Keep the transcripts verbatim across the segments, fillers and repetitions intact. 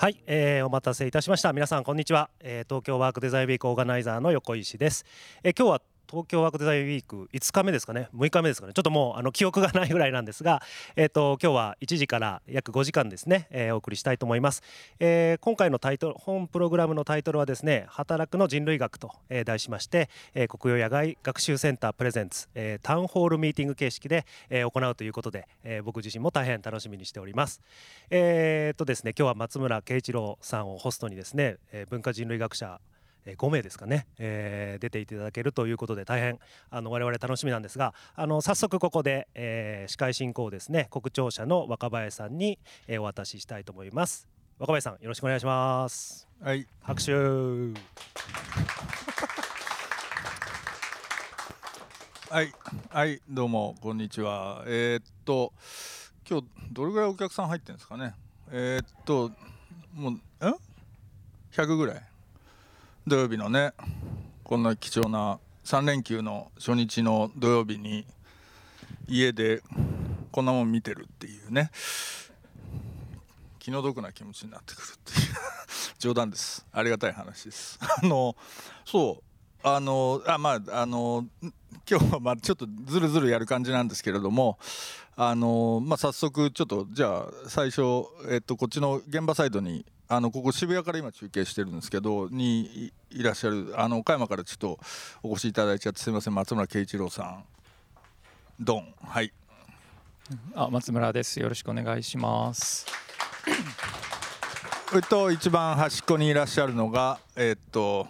はい、えー、お待たせいたしました。皆さんこんにちは、えー、東京ワークデザインウィークオーガナイザーの横石です。えー、今日は東京ワークデザインウィークいつかめですかね、むいかめですかね、ちょっともうあの記憶がないぐらいなんですが、えー、と今日はいちじから約ごじかんですね、えー、お送りしたいと思います。えー、今回のタイトル、本プログラムのタイトルはですね、働くの人類学と題しまして、えー、国用野外学習センタープレゼンツ、えー、タウンホールミーティング形式で、えー、行うということで、えー、僕自身も大変楽しみにしております。えーとですね、今日は松村圭一郎さんをホストにですね、えー、文化人類学者ごめいですかね、えー、出ていただけるということで大変あの我々楽しみなんですが、あの早速ここで、えー、司会進行をですね、国庁舎の若林さんに、えー、お渡ししたいと思います。若林さん、よろしくお願いします。はい、拍手はい、はい、どうもこんにちは。えー、っと今日どれぐらいお客さん入ってるんですかね。えー、っともうえひゃくぐらい、土曜日のね、こんな貴重なさんれんきゅうの初日の土曜日に家でこんなもん見てるっていうね、気の毒な気持ちになってくるっていう冗談です、ありがたい話です。あのそうあのあまああの今日はまあちょっとずるずるやる感じなんですけれども、あの、まあ、早速ちょっとじゃあ最初、えっと、こっちの現場サイドにあのここ渋谷から今中継してるんですけどに い, いらっしゃるあの岡山からちょっとお越しいただいちゃってすみません、松村圭一郎さん、ドン。はい、あ、松村です、よろしくお願いします。えっと一番端っこにいらっしゃるのがえっと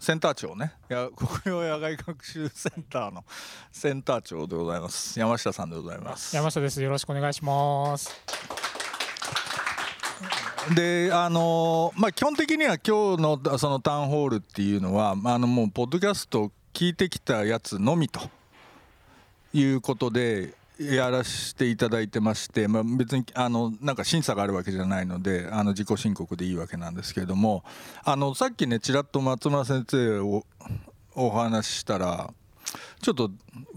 センター長ね、いや国用野外学習センターのセンター長でございます、山下さんでございます。山下です、よろしくお願いします。であのまあ、基本的には今日 の, そのタウンホールっていうのは、まあ、あのもうポッドキャスト聞いてきたやつのみということでやらせていただいてまして、まあ、別にあのなんか審査があるわけじゃないのであの自己申告でいいわけなんですけれども、あのさっきねちらっと松村先生をお話ししたら、ちょっと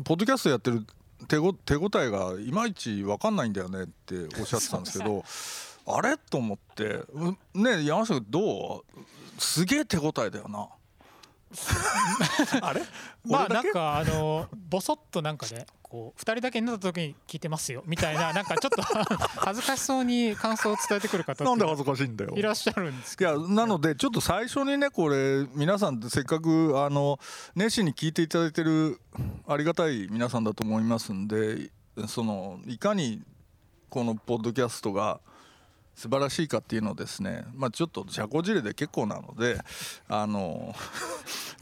ポッドキャストやってる手ご手応えがいまいち分かんないんだよねっておっしゃってたんですけどあれと思って、ね、山下君どう？すげえ手応えだよな。あれ？まあなんかあのボソッとなんかね、こうふたりだけになった時に聞いてますよみたいななんかちょっと恥ずかしそうに感想を伝えてくる方なんで恥ずかしいんだよいらっしゃるんですけど、いやなのでちょっと最初にねこれ皆さんせっかくあの熱心に聞いていただいてるありがたい皆さんだと思いますんで、そのいかにこのポッドキャストが素晴らしいかっていうのをですね、まあ、ちょっと社交辞令で結構なのであの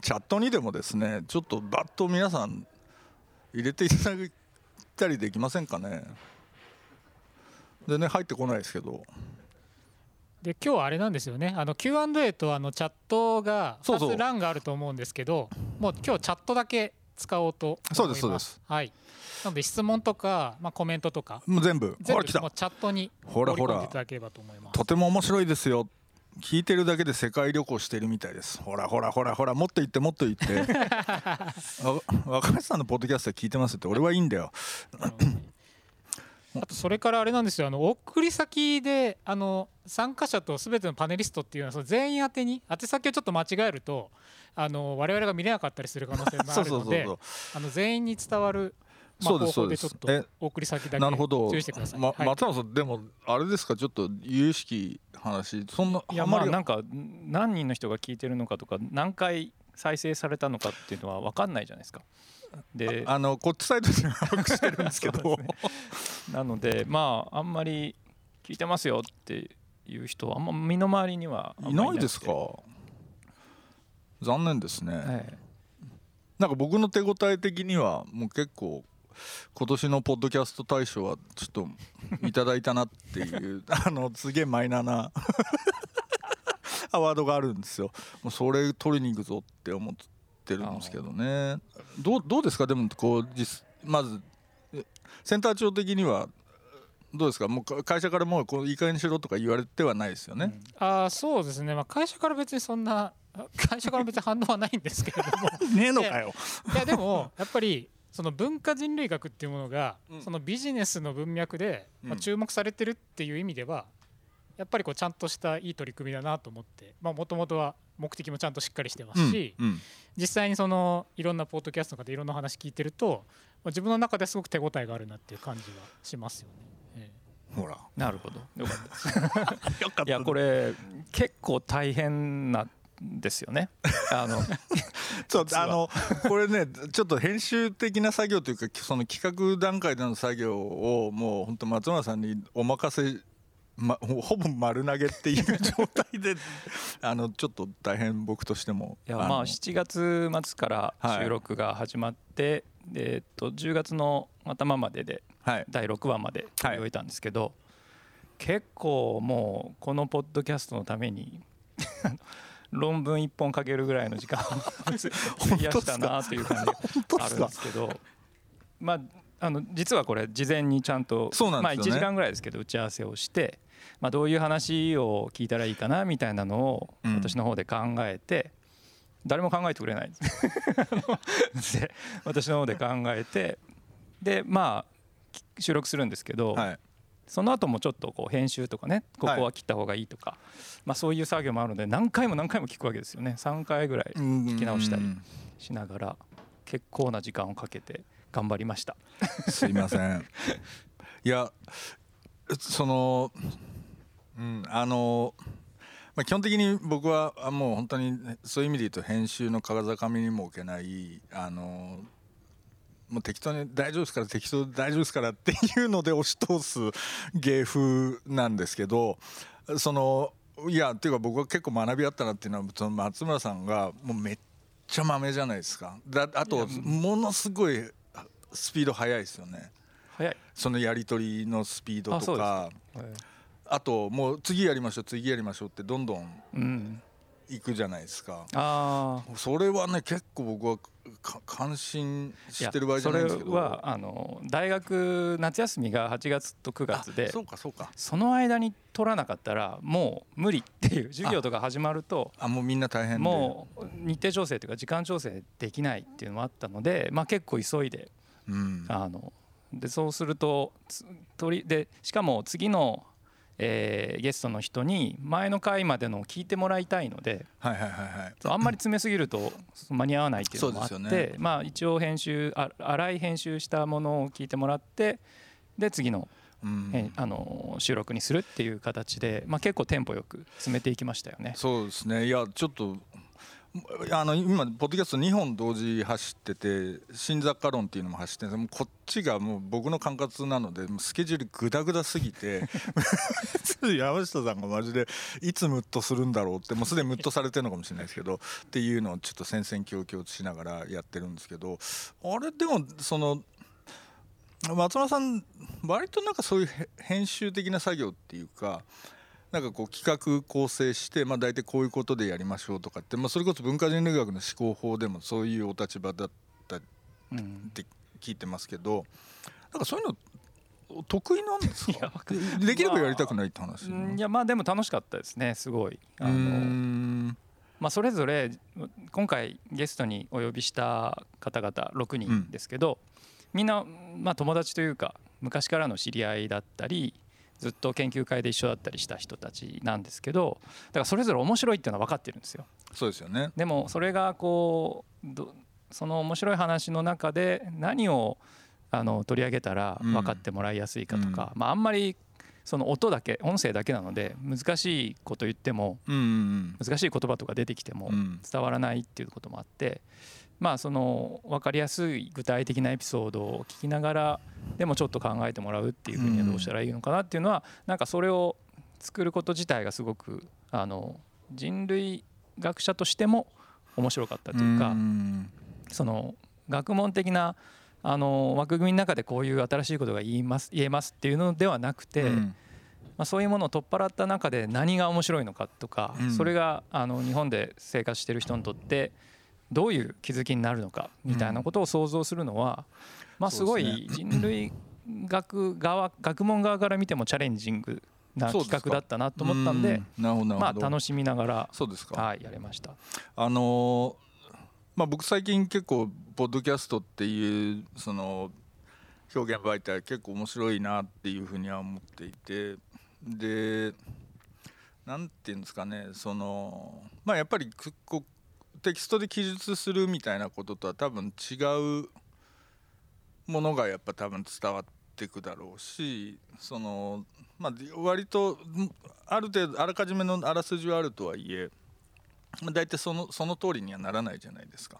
チャットにでもですねちょっとバッと皆さん入れていただいたりできませんかね。でね、入ってこないですけど、で今日はあれなんですよね、あの キューアンドエー とあのチャットがふたつ欄があると思うんですけど、そうそうもう今日チャットだけ使おうと思います。そうですそうです。はい。なので質問とか、まあ、コメントとかもう全部全部もうチャットに盛り込んでいただければと思います。ほらほらとても面白いですよ。聞いてるだけで世界旅行してるみたいです。ほらほらほらほらもっと言ってもっと言って。若林さんのポッドキャスト聞いてますって俺はいいんだよ。あとそれからあれなんですよ、あのお送り先であの参加者と全てのパネリストっていうのはその全員宛てに宛先をちょっと間違えるとあの我々が見れなかったりする可能性もあるのでそうそうそうそうあの全員に伝わる、まあ、方法でちょっとお送り先だけ注意してください。ま、松山さん、はい、でもあれですか、ちょっと有識話そんな、いやまあなんか何人の人が聞いてるのかとか何回再生されたのかっていうのは分かんないじゃないですか。であのこっちサイトで把握してるんですけどね、なのでまああんまり聞いてますよっていう人はあんま身の回りにはあんまりいないですか。残念ですね、はい、なんか僕の手応え的にはもう結構今年のポッドキャスト大賞はちょっといただいたなっていうあのすげえマイナーなアワードがあるんですよ。もうそれ取りに行くぞって思ってるんですけどね。どう、どうですかでもこうまずセンター長的にはどうですか、もう会社からもうこういい加減にしろとか言われてはないですよね、うん、あそうですね、まあ、会社から別にそんな会社から別に反応はないんですけれどもねえのかよいやでもやっぱりその文化人類学っていうものがそのビジネスの文脈でまあ注目されてるっていう意味ではやっぱりこうちゃんとしたいい取り組みだなと思って、もともとは目的もちゃんとしっかりしてますし、うんうん、実際にそのいろんなポッドキャストとかでいろんな話聞いてると、まあ、自分の中ですごく手応えがあるなっていう感じがしますよね、えー、ほらなるほどよかったですよかった。いやこれ結構大変なですよねあのそうあのこれねちょっと編集的な作業というかその企画段階での作業をもう本当松村さんにお任せ、ま、ほぼ丸投げっていう状態であのちょっと大変僕としてもいや、まあ、しちがつまつから収録が始まって、はいえー、っとじゅうがつの頭までで、はい、だいろくわまで終えたんですけど、はい、結構もうこのポッドキャストのために論文一本かけるぐらいの時間を費やしたなという感じがあるんですけど、まあ、あの実はこれ事前にちゃんとまあいちじかんぐらいですけど打ち合わせをして、まあどういう話を聞いたらいいかなみたいなのを私の方で考えて、誰も考えてくれないで私の方で考えて、でまあ収録するんですけど、その後もちょっとこう編集とかね、ここは切った方がいいとか、まあそういう作業もあるので何回も何回も聞くわけですよね。さんかいぐらい聞き直したりしながら結構な時間をかけて頑張りましたすいませんいやその、うん、あの、まあ、基本的に僕はもう本当にそういう意味で言うと編集の風上にも置けない、あのもう適当に大丈夫ですから適当で大丈夫ですからっていうので押し通す芸風なんですけど、そのいやっていうか僕は結構学びあったなっていうのは、その松村さんがもうめっちゃマメじゃないですか。だあとものすごいスピード速いですよね。速い。そのやり取りのスピードとか、あ、はい、あともう次やりましょう次やりましょうってどんどん、うん。行くじゃないですか。あそれはね結構僕は感心してる場合じゃないんですけど、それはあの大学夏休みがはちがつとくがつで、そうかそうか、その間に取らなかったらもう無理っていう、授業とか始まるとああもうみんな大変で、もう日程調整というか時間調整できないっていうのもあったので、まあ、結構急いで、うん、あのでそうすると取りでしかも次のえー、ゲストの人に前の回までのを聞いてもらいたいので、はいはいはいはい、あんまり詰めすぎると間に合わないっていうのもあって、ねまあ、一応編集あ粗い編集したものを聞いてもらって、で次の、うん、あの収録にするっていう形で、まあ、結構テンポよく詰めていきましたよね。そうですね。いやちょっとあの今ポッドキャストにほん同時走ってて、新雑貨論っていうのも走ってるんですけど、こっちがもう僕の管轄なのでスケジュールグダグダすぎて山下さんがマジでいつムッとするんだろうって、もうすでにムッとされてるのかもしれないですけどっていうのをちょっと戦々恐々しながらやってるんですけど、あれでもその松村さん割となんかそういう編集的な作業っていうか、なんかこう企画構成して、まあ、大体こういうことでやりましょうとかって、まあ、それこそ文化人類学の思考法でもそういうお立場だったって聞いてますけど、なんかそういうの得意なんですか？できればやりたくないって話、ね、いやまあでも楽しかったですね、すごい。あのうん、まあ、それぞれ今回ゲストにお呼びした方々ろくにんですけど、うん、みんな、まあ、友達というか昔からの知り合いだったりずっと研究会で一緒だったりした人たちなんですけど、だからそれぞれ面白いっていうのは分かってるんですよ。そうですよね。でもそれがこうその面白い話の中で何をあの取り上げたら分かってもらいやすいかとか、うんまあ、あんまりその音だけ音声だけなので難しいこと言っても、うんうんうん、難しい言葉とか出てきても伝わらないっていうこともあって、まあ、その分かりやすい具体的なエピソードを聞きながらでもちょっと考えてもらうっていうふうにはどうしたらいいのかなっていうのは、なんかそれを作ること自体がすごくあの人類学者としても面白かったというか、その学問的なあの枠組みの中でこういう新しいことが言います言えますっていうのではなくて、うんまあ、そういうものを取っ払った中で何が面白いのかとか、うん、それがあの日本で生活している人にとってどういう気づきになるのかみたいなことを想像するのは、うんまあ、すごい人類学側学問側から見てもチャレンジングな企画だったなと思ったんで、まあ、楽しみながらそうですか、はい、やれました。あのーまあ、僕最近結構ポッドキャストっていうその表現媒体結構面白いなっていうふうには思っていて、でなんていうんですかね、そのまあやっぱりこうテキストで記述するみたいなこととは多分違うものがやっぱ多分伝わっていくだろうし、そのまあ割とある程度あらかじめのあらすじはあるとはいえ、大体そのその通りにはならないじゃないですか。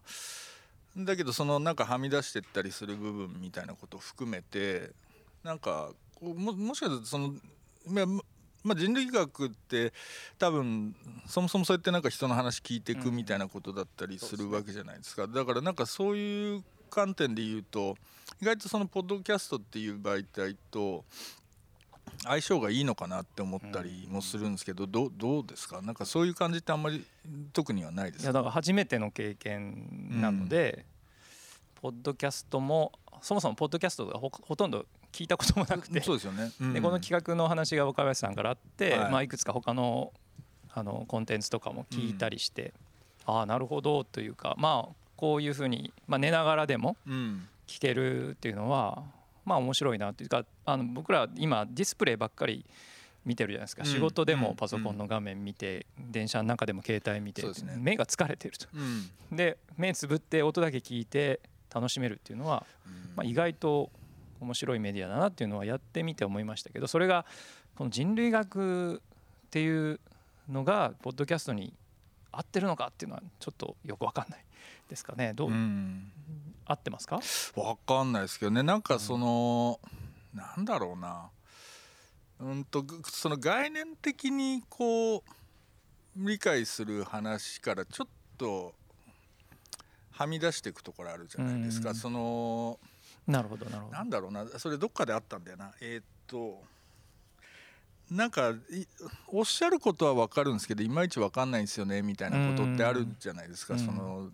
だけどそのなんかはみ出してったりする部分みたいなことを含めて、なんか も, もしかするとその、まあ、人類学って多分そもそもそうやってなんか人の話聞いていくみたいなことだったりするわけじゃないですか、うん、だからなんかそういう観点で言うと意外とそのポッドキャストっていう媒体と相性がいいのかなって思ったりもするんですけど、どう、どうですか？なんかそういう感じってあんまり特にはないですか？いやだから初めての経験なので、うん、ポッドキャストもそもそもポッドキャストが ほ, ほとんど聞いたこともなくて、そうですよね、うん、でこの企画の話が若林さんからあって、はいまあ、いくつか他 の, あのコンテンツとかも聞いたりして、うん、ああなるほどというか、まあこういうふうに、まあ、寝ながらでも聞けるっていうのは、うんまあ、面白いなというか、あの僕ら今ディスプレイばっかり見てるじゃないですか、うん、仕事でもパソコンの画面見て、うん、電車の中でも携帯見て、ね、目が疲れてると、うん、で目つぶって音だけ聞いて楽しめるっていうのは、うんまあ、意外と面白いメディアだなっていうのはやってみて思いましたけど、それがこの人類学っていうのがポッドキャストに合ってるのかっていうのはちょっとよく分かんないですかね。どう、うん、合ってますか？分かんないですけどね。なんかその、うん、なんだろうな、うんとその概念的にこう理解する話からちょっとはみ出していくところあるじゃないですか。うん、そのなるほどなるほど。なんだろうな、それどっかであったんだよな。えー、っと。なんかおっしゃることは分かるんですけどいまいち分かんないんですよねみたいなことってあるじゃないですか。その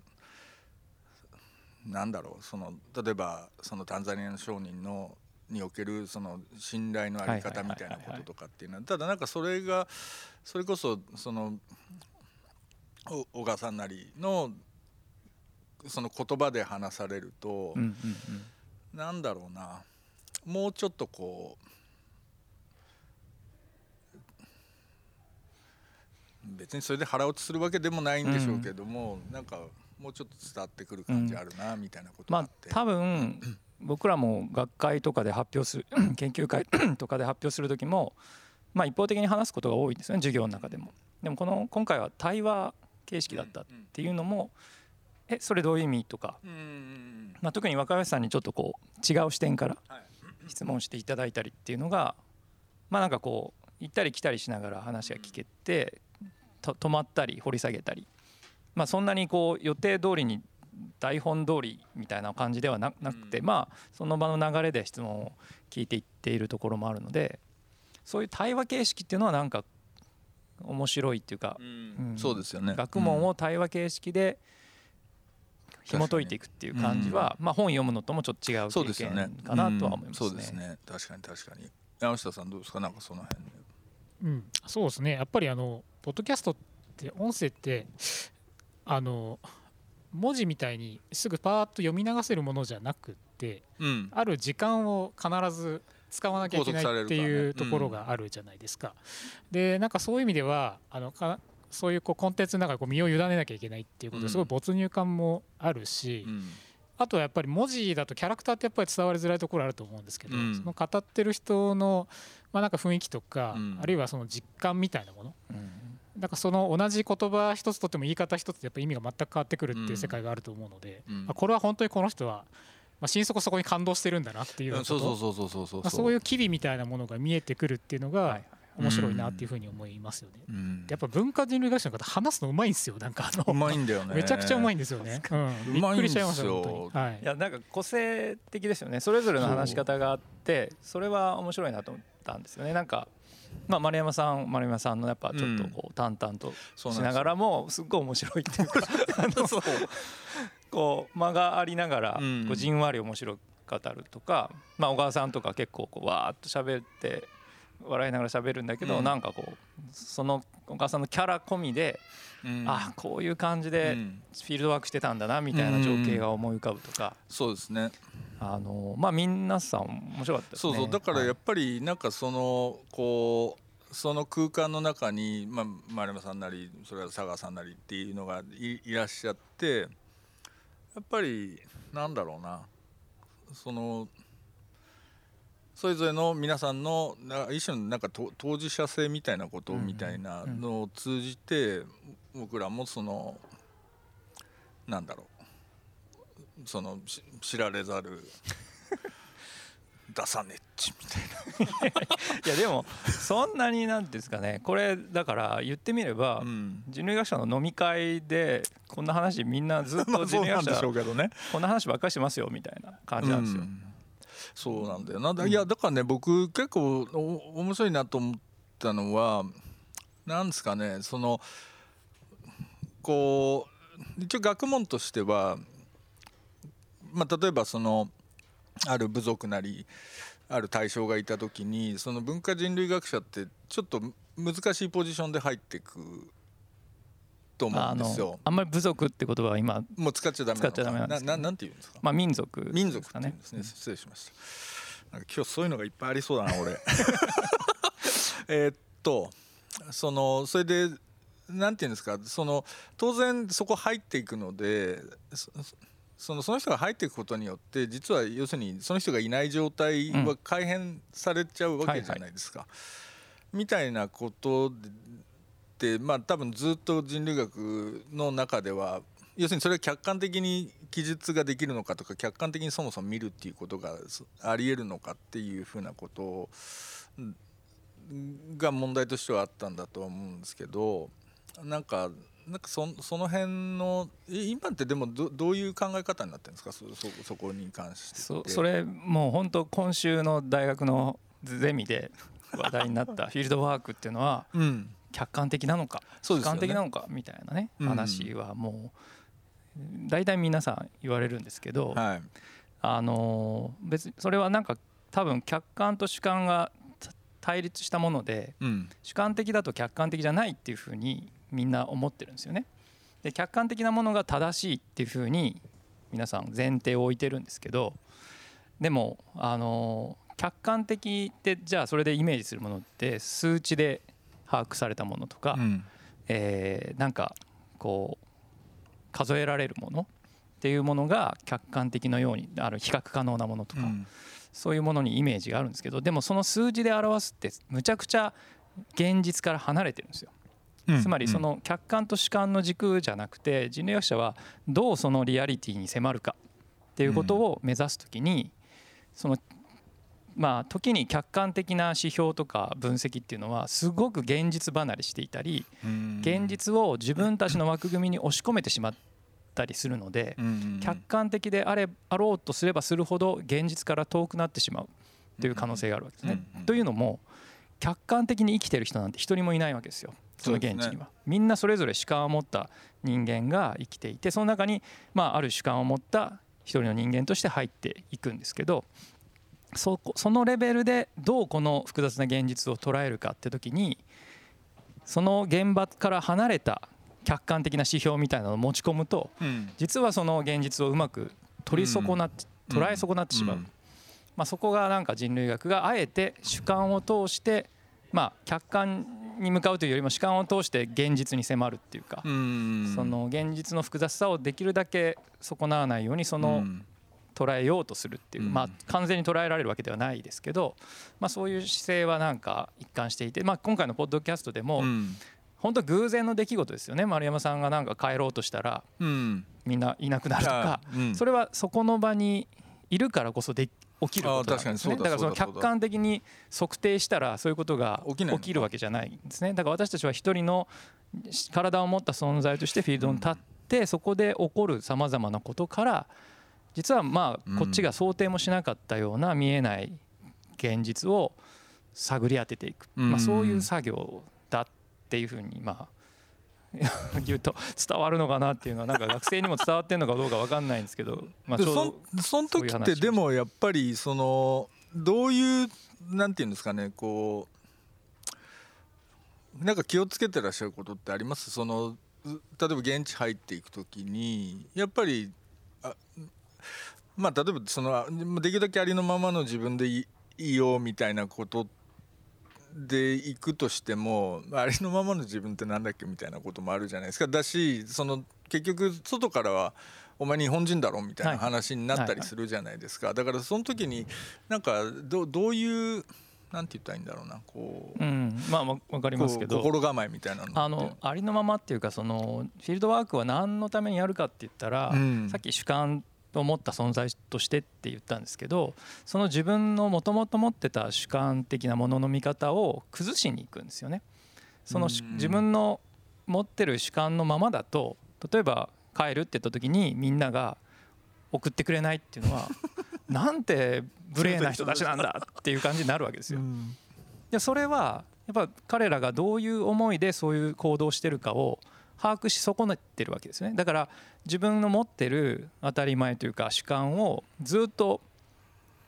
なんだろう、その例えばそのタンザニアの商人のにおけるその信頼のあり方みたいなこととかっていうのは、ただなんかそれがそれこそその小川さんなりのその言葉で話されると、なんだろうな、もうちょっとこう別にそれで腹落ちするわけでもないんでしょうけども、うん、なんかもうちょっと伝わってくる感じあるなみたいなことがあって、うんまあ、多分僕らも学会とかで発表する研究会とかで発表する時も、まあ、一方的に話すことが多いんですよね、授業の中でも。でもこの今回は対話形式だったっていうのも、えそれどういう意味とか、うんまあ、特に若林さんにちょっとこう違う視点から質問していただいたりっていうのが、まあなんかこう行ったり来たりしながら話が聞けて、止まったり掘り下げたり、まあ、そんなにこう予定通りに台本通りみたいな感じではなくて、まあその場の流れで質問を聞いていっているところもあるので、そういう対話形式っていうのはなんか面白いっていうか、うんそうですよね、学問を対話形式で紐解いていくっていう感じは、まあ本読むのともちょっと違う経験かなとは思いますね。そうですね、確かに確かに。山下さんどうですか、なんかその辺で。うん、そうですね、やっぱりあのポッドキャストって音声ってあの文字みたいにすぐパーッと読み流せるものじゃなくて、うん、ある時間を必ず使わなきゃいけないっていうところがあるじゃないですか。うん、でなんかそういう意味ではあのかそういう、こうコンテンツの中でこう身を委ねなきゃいけないっていうことですごい没入感もあるし、うんうん、あとはやっぱり文字だとキャラクターってやっぱり伝わりづらいところあると思うんですけど、うん、その語ってる人の、まあ、なんか雰囲気とか、うん、あるいはその実感みたいなもの、うん、なんかその同じ言葉一つとっても言い方一つでやっぱり意味が全く変わってくるっていう世界があると思うので、うんまあ、これは本当にこの人は、まあ、心底そこに感動してるんだなっていうようなこと、そういう機微みたいなものが見えてくるっていうのが、はい面白いなっていうふうに思いますよね。うん、やっぱ文化人類学者の方話すのうまいんですよ。なんかあのうまいんだよね。めちゃくちゃうまいんですよね。うん、びっくりしちゃいました本当に。はい、いやなんか個性的ですよね。それぞれの話し方があって、それは面白いなと思ったんですよね。なんかまあ丸山さん丸山さんのやっぱちょっとこう淡々としながらもすっごい面白いっていうか、うん、そうこう間がありながらこうじんわり面白く語るとか、まあ小川さんとか結構こうわーっと喋って。笑いながら喋るんだけど、うん、なんかこうそのお母さんのキャラ込みで、うん、あこういう感じでフィールドワークしてたんだなみたいな情景が思い浮かぶとか、うん、そうですね、あのまあ皆さん面白かったですね。そうそう、だからやっぱりなんかそのこうその空間の中に、まあ、丸山さんなりそれは佐川さんなりっていうのが い, いらっしゃって、やっぱりなんだろうな、そのそれぞれの皆さんの一種のなんか当事者性みたいなことみたいなのを通じて、僕らもそのなんだろう、その知られざる出さねっちみたいな。いやでもそんなになんですかね。これだから言ってみれば、人類学者の飲み会でこんな話みんなずっと人類学者こんな話ばっかりしますよみたいな感じなんですよ。そうなんだよな。いやだからね、僕結構面白いなと思ったのは、なんですかね、そのこう一応学問としては、まあ例えばそのある部族なりある対象がいた時に、その文化人類学者ってちょっと難しいポジションで入ってくと思うんですよ。 あ, あんまり部族って言葉は今もう使っちゃダメなのか な, な, な, なんて言うんですか、まあ、民族ですかね。民族って言うんですね。失礼しました。なんか今日そういうのがいっぱいありそうだな俺えっとそのそれでなんて言うんですか、その当然そこ入っていくので、そそのその人が入っていくことによって実は要するにその人がいない状態は改変されちゃうわけじゃないですか、うん、みたいなことで、まあ多分ずっと人類学の中では要するにそれは客観的に記述ができるのかとか、客観的にそもそも見るっていうことがありえるのかっていうふうなことが問題としてはあったんだとは思うんですけど、なんかなんか そ, その辺の今ってでも ど, どういう考え方になってるんですか、 そ, そ, そこに関して。 そ, それもう本当今週の大学のゼミで話題になったフィールドワークっていうのは客観的なのか主観的なのかみたいなね、話はもう大体皆さん言われるんですけど、あの別にそれはなんか多分客観と主観が対立したもので、主観的だと客観的じゃないっていうふうにみんな思ってるんですよね。で客観的なものが正しいっていうふうに皆さん前提を置いてるんですけど、でもあの客観的ってじゃあそれでイメージするものって数値で把握されたものとか、うんえー、なんかこう数えられるものっていうものが客観的のようにある比較可能なものとか、うん、そういうものにイメージがあるんですけど、でもその数字で表すってむちゃくちゃ現実から離れてるんですよ。つまりその客観と主観の軸じゃなくて、人類学者はどうそのリアリティに迫るかっていうことを目指すときに、そのまあ時に客観的な指標とか分析っていうのはすごく現実離れしていたり、現実を自分たちの枠組みに押し込めてしまったりするので、客観的であれあろうとすればするほど現実から遠くなってしまうという可能性があるわけですね。というのも客観的に生きてる人なんて一人もいないわけですよ、その現地には、ね、みんなそれぞれ主観を持った人間が生きていて、その中に、まあ、ある主観を持った一人の人間として入っていくんですけど、 そ, そのレベルでどうこの複雑な現実を捉えるかって時に、その現場から離れた客観的な指標みたいなのを持ち込むと、うん、実はその現実をうまく取り損なって、うん、捉え損なってしまう、うんうんまあ、そこがなんか人類学があえて主観を通して、まあ、客観に向かうというよりも主観を通して現実に迫るっていうか、うんその現実の複雑さをできるだけ損なわないようにその捉えようとするっていう、まあ完全に捉えられるわけではないですけど、まあそういう姿勢はなんか一貫していて、まあ今回のポッドキャストでも本当偶然の出来事ですよね。丸山さんがなんか帰ろうとしたらみんないなくなるとか、それはそこの場にいるからこそでき起きることなんですね。ああ、確かにそうだ。だからその客観的に測定したらそういうことが起きるわけじゃないんですね。だから私たちは一人の体を持った存在としてフィールドに立って、うん、そこで起こるさまざまなことから実はまあこっちが想定もしなかったような見えない現実を探り当てていく、うんまあ、そういう作業だっていうふうにまあ言うと伝わるのかなっていうのはなんか学生にも伝わってるのかどうか分かんないんですけど、まあ、ちょうど そ, その時ってでもやっぱりそのどういうなんていうんですかね、こうなんか気をつけてらっしゃることってあります？その例えば現地入っていく時にやっぱりあ、まあ、例えばそのできるだけありのままの自分でいようみたいなことっで行くとしてもありのままの自分ってなんだっけみたいなこともあるじゃないですか。だしその結局外からはお前日本人だろみたいな話になったりするじゃないですか、はいはいはい、だからその時になんか ど, どういうなんて言ったらいいんだろうなこう、うん、まあわかりますけど心構えみたいなのあのありのままっていうかそのフィールドワークは何のためにやるかって言ったら、うん、さっき主観と思った存在としてって言ったんですけどその自分のもともと持ってた主観的なものの見方を崩しにいくんですよね。その、うん、自分の持ってる主観のままだと例えば帰るって言った時にみんなが送ってくれないっていうのはなんて無礼な人たちなんだっていう感じになるわけですよ。でそれはやっぱ彼らがどういう思いでそういう行動してるかを把握し損ねてるわけですね。だから自分の持ってる当たり前というか主観をずっと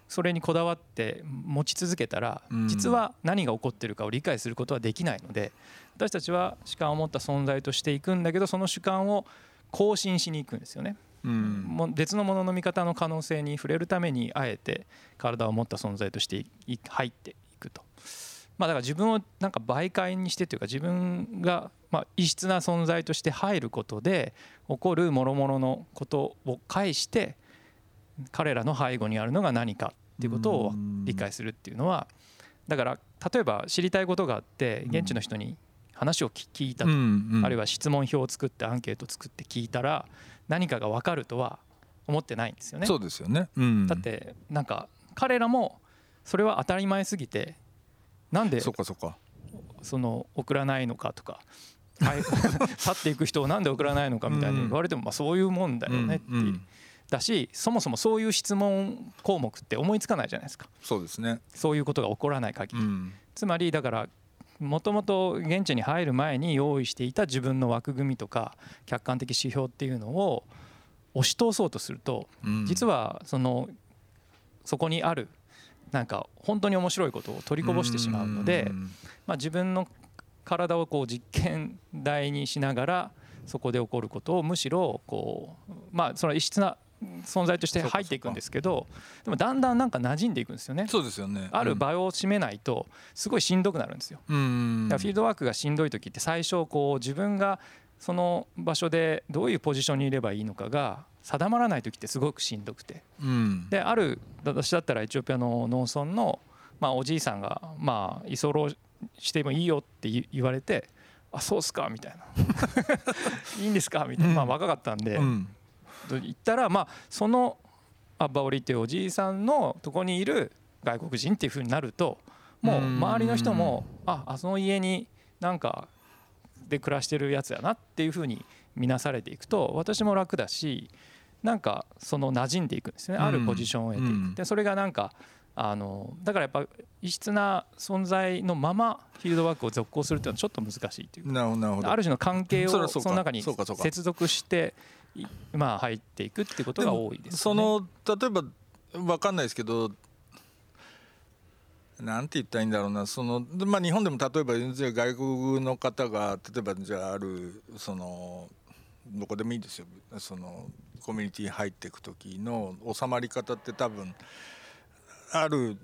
それにこだわって持ち続けたら実は何が起こってるかを理解することはできないので私たちは主観を持った存在としていくんだけどその主観を更新しに行くんですよね、うん、もう別のものの見方の可能性に触れるためにあえて体を持った存在として入っていくと、まあ、だから自分をなんか媒介にしてというか自分がまあ異質な存在として入ることで起こる諸々のことを介して彼らの背後にあるのが何かっていうことを理解するっていうのはだから例えば知りたいことがあって現地の人に話を聞いたと、うんうん、あるいは質問票を作ってアンケートを作って聞いたら何かが分かるとは思ってないんですよね。そうですよね、うん、だってなんか彼らもそれは当たり前すぎてなんでそうかそうかその送らないのかとか去っていく人をなんで送らないのかみたいに言われてもまあそういうもんだよねって、うんうん、だしそもそもそういう質問項目って思いつかないじゃないですか。そうですね。そういうことが起こらない限り、うん、つまりだからもともと現地に入る前に用意していた自分の枠組みとか客観的指標っていうのを押し通そうとすると、うん、実はそのそこにあるなんか本当に面白いことを取りこぼしてしまうので、うんまあ、自分の体をこう実験台にしながらそこで起こることをむしろこう、まあ、その異質な存在として入っていくんですけどでもだんだんなんか馴染んでいくんですよね。そうですよね、うん、ある場を占めないとすごいしんどくなるんですよ。うんだからフィールドワークがしんどい時って最初こう自分がその場所でどういうポジションにいればいいのかが定まらない時ってすごくしんどくて、うん、である私だったらエチオピアの農村の、まあ、おじいさんがまあ居候してもいいよって言われてあそうっすかみたいないいんですかみたいな、うんまあ、若かったんで、うんと言ったら、まあ、そのアッバオリっていうおじいさんのとこにいる外国人っていう風になるともう周りの人もああその家になんかで暮らしてるやつやなっていう風に見なされていくと私も楽だしなんかその馴染んでいくんですね。あるポジションを得ていくでそれがなんかあのだからやっぱ異質な存在のままフィールドワークを続行するっていうのはちょっと難しいというかある種の関係をその中に接続してまあ入っていくってことが多いですね。その例えば分かんないですけどなんて言ったらいいんだろうなその、まあ、日本でも例えば外国の方が例えばじゃああるそのどこでもいいですよそのコミュニティ入っていく時の収まり方って多分ある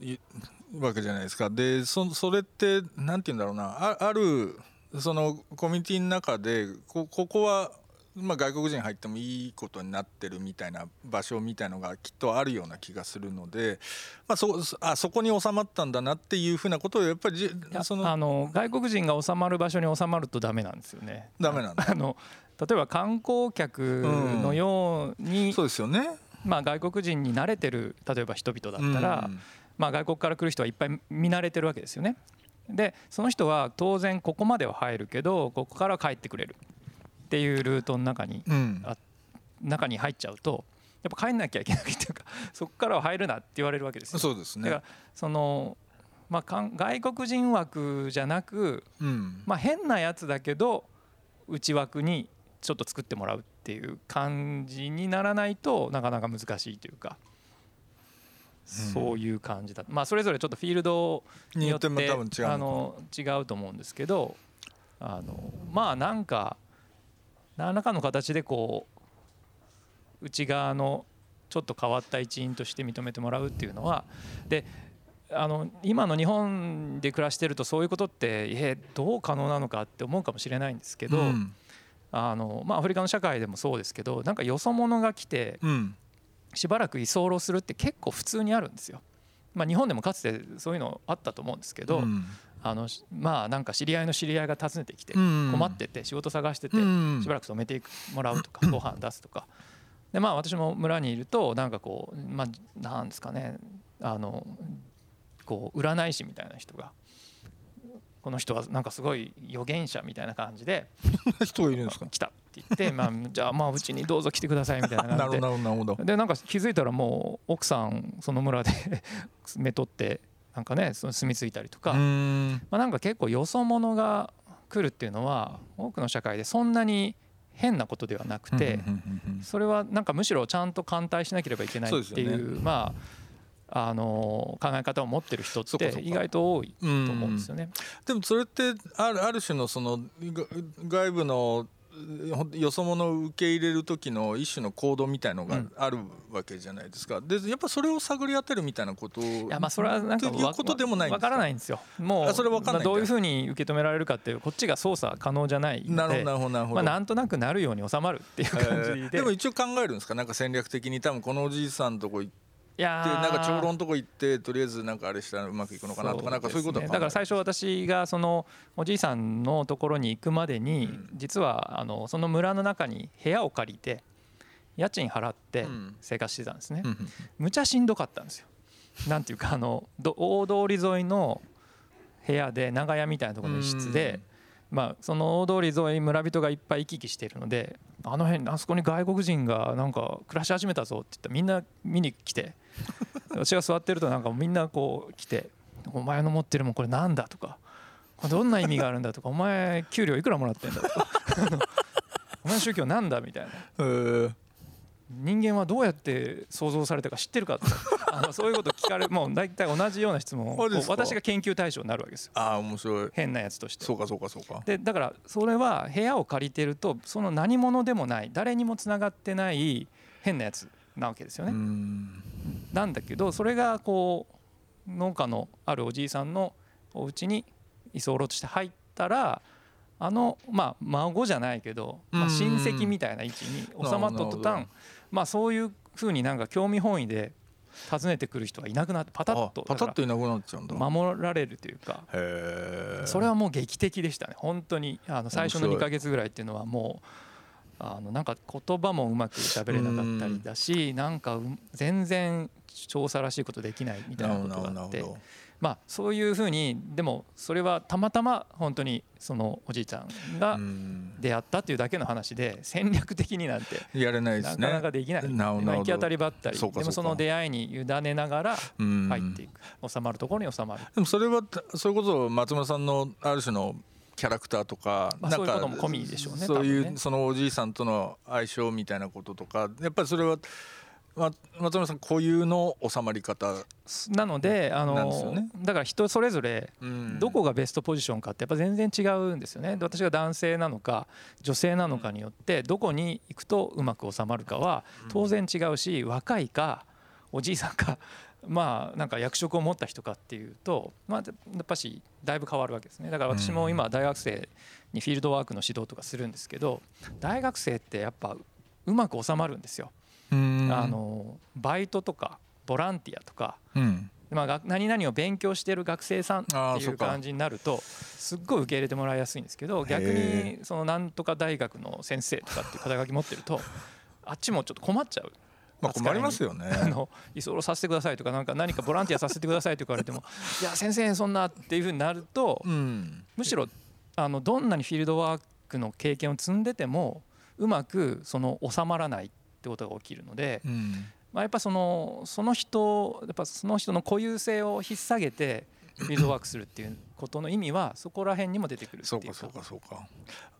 わけじゃないですか。で そ, それってなんて言うんだろうな あ, あるそのコミュニティの中で こ, ここはまあ、外国人入ってもいいことになってるみたいな場所みたいのがきっとあるような気がするので、まあ、そ, あそこに収まったんだなっていうふうなことをやっぱりそのあの外国人が収まる場所に収まるとダメなんですよね。ダメなんだあの例えば観光客のように、うん、そうですよね、まあ、外国人に慣れてる例えば人々だったら、うんまあ、外国から来る人はいっぱい見慣れてるわけですよね。でその人は当然ここまでは入るけどここから帰ってくれるっていうルートの中に、うん、あ中に入っちゃうとやっぱ帰んなきゃいけないというかそこからは入るなって言われるわけですよ。そうですね。だからその、まあ、外国人枠じゃなく、うんまあ、変なやつだけど内枠にちょっと作ってもらうっていう感じにならないとなかなか難しいというか、うん、そういう感じだ、まあ、それぞれちょっとフィールドによって違う、あの、違うと思うんですけどあのまあなんか何らかの形でこう内側のちょっと変わった一員として認めてもらうっていうのはであの今の日本で暮らしてるとそういうことってえどう可能なのかって思うかもしれないんですけど、うんあのまあ、アフリカの社会でもそうですけどなんかよそ者が来てしばらく居候するって結構普通にあるんですよ。まあ、日本でもかつてそういうのあったと思うんですけど、うんあのまあ、なんか知り合いの知り合いが訪ねてきて困ってて仕事探しててしばらく泊めてもらうとかご飯出すとかで、まあ、私も村にいるとなんかこう、まあ、なんですかねあのこう占い師みたいな人がこの人はなんかすごい預言者みたいな感じで人がいるんですか来たって言って、まあ、じゃあまあうちにどうぞ来てくださいみたいな感じでなるほどなるほどでなんか気づいたらもう奥さんその村で目取ってなんかね住み着いたりとかうん、まあ、なんか結構よそ者が来るっていうのは多くの社会でそんなに変なことではなくてそれはなんかむしろちゃんと歓待しなければいけないっていうまああの考え方を持ってる人って意外と多いと思うんですよね。でもそれってある、ある種のその外部のよそ者を受け入れる時の一種の行動みたいのがあるわけじゃないですか、うん、でやっぱそれを探り当てるみたいなことをいやまあそれはなんかということでもないんですか。わからないんですよもうそれ分かんないんだ、まあ、どういうふうに受け止められるかっていうこっちが操作可能じゃないのでなんとなくなるように収まるっていう感じで、えー、でも一応考えるんですかなんか戦略的に多分このおじいさんとこ行っていやなんか長老のとこ行ってとりあえずなんかあれしたらうまくいくのかなとかなんかそういうことは考える。だから最初私がそのおじいさんのところに行くまでに実はあのその村の中に部屋を借りて家賃払って生活してたんですね。むちゃしんどかったんですよ。なんていうかあの大通り沿いの部屋で長屋みたいなところの一室でまあその大通り沿い村人がいっぱい行き来しているのであの辺あそこに外国人がなんか暮らし始めたぞって言ったらみんな見に来て私が座ってるとなんかみんなこう来てお前の持ってるもんこれなんだとかこれどんな意味があるんだとかお前給料いくらもらってんだとかお前の宗教なんだみたいな人間はどうやって想像されたか知ってるかとかあのそういうこと聞かれもう大体同じような質問を私が研究対象になるわけですよ。ああ面白い変なやつとしてそうかそうかそうかでだからそれは部屋を借りてるとその何者でもない誰にもつながってない変なやつなわけですよね。うんなんだけどそれがこう農家のあるおじいさんのお家に居候として入ったらあのまあ孫じゃないけどまあ親戚みたいな位置に収まった途端まあそういう風になんか興味本位で訪ねてくる人がいなくなってパタッとパタッといなくなっちゃうんだ守られるというかそれはもう劇的でしたね。本当にあの最初のにかげつぐらいっていうのはもうあのなんか言葉もうまく喋れなかったりだしなんか全然調査らしいことできないみたいなことがあってまあそういうふうにでもそれはたまたま本当にそのおじいちゃんが出会ったというだけの話で戦略的になんてやれないですね。なかなかできない行き当たりばったりでもその出会いに委ねながら入っていく収まるところに収まる。でもそれはそれこそ松村さんのある種のキャラクターとかなんかそういうことも込みでしょうね。そういうそのおじいさんとの相性みたいなこととかやっぱりそれは松村さん固有の収まり方なのであのだから人それぞれどこがベストポジションかってやっぱ全然違うんですよね。私が男性なのか女性なのかによってどこに行くとうまく収まるかは当然違うし若いかおじいさんかまあ、なんか役職を持った人かっていうと、まあ、やっぱしだいぶ変わるわけですね。だから私も今大学生にフィールドワークの指導とかするんですけど大学生ってやっぱうまく収まるんですよ。あのバイトとかボランティアとか、うんまあ、何々を勉強してる学生さんっていう感じになるとすっごい受け入れてもらいやすいんですけど逆にそのなんとか大学の先生とかっていう肩書き持ってるとあっちもちょっと困っちゃう。まあ、困りますよね。あの居候させてくださいとか、 なんか何かボランティアさせてくださいと言われてもいや先生そんなっていう風になると、うん、むしろあのどんなにフィールドワークの経験を積んでてもうまくその収まらないってことが起きるので、うんまあ、やっぱそのその人やっぱその人の固有性を引っ提げてフィールドワークするっていうことの意味はそこら辺にも出てくるっていうか。そうかそうかそうか。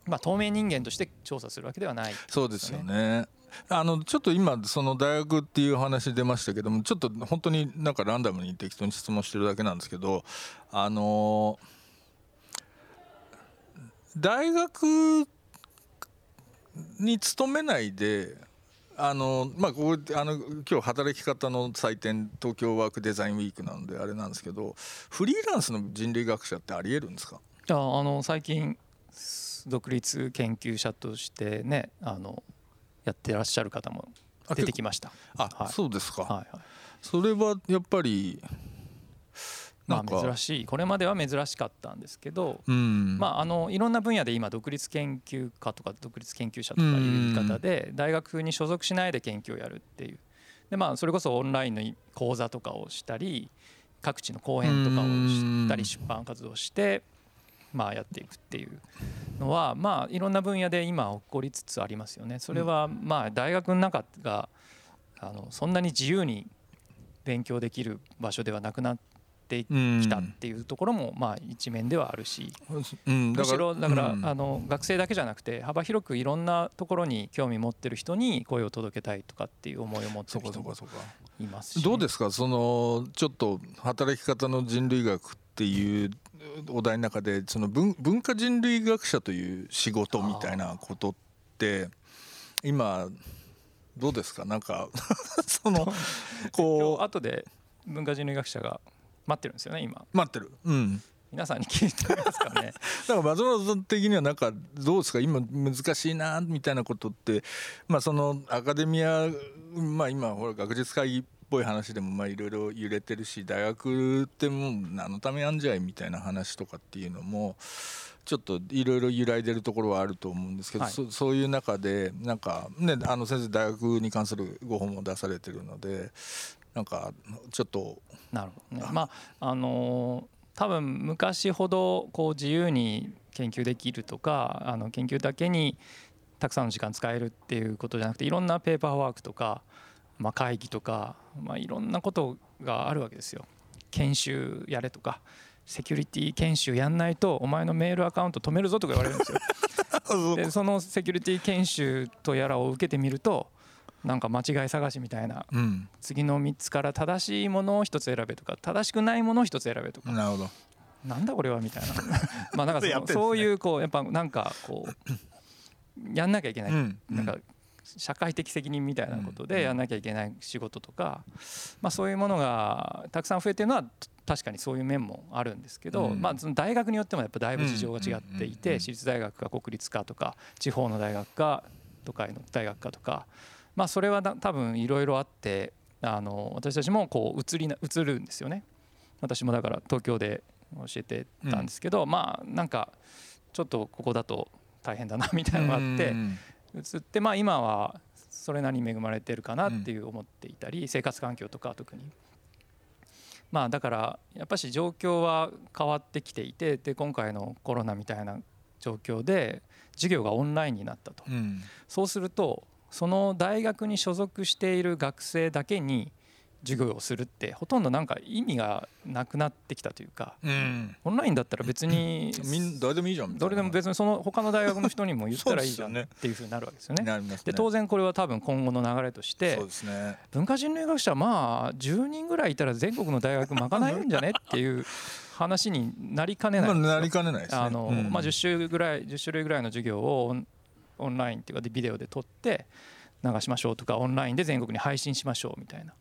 まあ透明人間として調査するわけではない、ね、そうですよね。あのちょっと今その大学っていう話出ましたけどもちょっと本当になんかランダムに適当に質問してるだけなんですけどあの大学に勤めないであのまあここあの今日働き方の祭典東京ワークデザインウィークなのであれなんですけど、フリーランスの人類学者ってありえるんですか？ああの最近独立研究者としてねあのやってらっしゃる方も出てきました。あ、はい、そうですか、はいはい、それはやっぱりなんかまあ、珍しいこれまでは珍しかったんですけど、うんまあ、あのいろんな分野で今独立研究家とか独立研究者とかいう言い方で大学に所属しないで研究をやるっていうで、まあ、それこそオンラインの講座とかをしたり各地の講演とかをしたり出版活動をして、まあ、やっていくっていうのは、まあ、いろんな分野で今起こりつつありますよね。それはまあ大学の中があのそんなに自由に勉強できる場所ではなくなってできたっていうところもまあ一面ではあるし、うん、だからむしろだから、うん、あの学生だけじゃなくて幅広くいろんなところに興味持ってる人に声を届けたいとかっていう思いを持ってる人もいますし、ね、どうですかそのちょっと働き方の人類学っていうお題の中でその 文, 文化人類学者という仕事みたいなことって今どうですか？なんかそのこう後で文化人類学者が待ってるんですよね今。待ってる。うん。皆さんに聞いてるんですかね。だから松村さん的にはなんかどうですか今難しいなみたいなことって、まあそのアカデミアまあ今ほら学術会議っぽい話でもまあいろいろ揺れてるし、大学ってもう何のためなんじゃいみたいな話とかっていうのもちょっといろいろ揺らいでるところはあると思うんですけど、はい、そ, そういう中でなんかねあの先生大学に関するご本も出されてるので。なんかちょっとなるほどね。まああのー、多分昔ほどこう自由に研究できるとかあの研究だけにたくさんの時間使えるっていうことじゃなくていろんなペーパーワークとか、まあ、会議とか、まあ、いろんなことがあるわけですよ。研修やれとかセキュリティ研修やんないとお前のメールアカウント止めるぞとか言われるんですよでそのセキュリティ研修とやらを受けてみるとなんか間違い探しみたいな、うん、次のみっつから正しいものをひとつ選べとか正しくないものをひとつ選べとか、なるほどなんだこれはみたいなまあなんか そ, のそういうこうやっぱなんかこうやんなきゃいけない、うん、なんか社会的責任みたいなことでやんなきゃいけない仕事とか、まあ、そういうものがたくさん増えてるのは確かにそういう面もあるんですけど、うんまあ、その大学によってもやっぱだいぶ事情が違っていて、うんうん、私立大学か国立かとか地方の大学か都会の大学かとかまあ、それは多分いろいろあってあの私たちもこう 移りな、移るんですよね。私もだから東京で教えてたんですけど、うん、まあなんかちょっとここだと大変だなみたいなのがあって移ってまあ今はそれなりに恵まれてるかなっていう思っていたり、うん、生活環境とか特にまあだからやっぱし状況は変わってきていてで今回のコロナみたいな状況で授業がオンラインになったと、うん、そうするとその大学に所属している学生だけに授業をするってほとんどなんか意味がなくなってきたというか、うん、オンラインだったら別に誰でもいいじゃんみたいな、誰でも別にその他の大学の人にも言ったらいいじゃんっていう風になるわけですよね。なりますね。で当然これは多分今後の流れとしてそうですね。文化人類学者はまあじゅうにんぐらいいたら全国の大学まかないんじゃねっていう話になりかねないですよ。まあ、なりかねないですね。あの、うんまあ、じゅっ種ぐらいじゅっ種類ぐらいの授業をオンラインっていうかでビデオで撮って流しましょうとかオンラインで全国に配信しましょうみたいな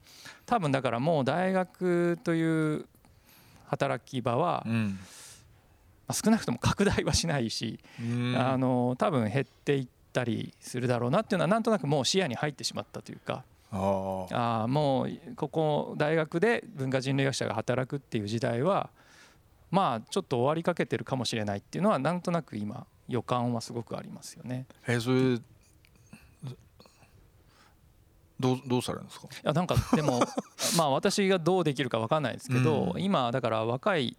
多分だからもう大学という働き場は、うんまあ、少なくとも拡大はしないし、うん、あの多分減っていったりするだろうなっていうのはなんとなくもう視野に入ってしまったというかああもうここ大学で文化人類学者が働くっていう時代はまあちょっと終わりかけてるかもしれないっていうのはなんとなく今予感はすごくありますよね。えー、それどう、どうされるんですか？いやなんかでもまあ私がどうできるか分かんないですけど、うん、今だから若い、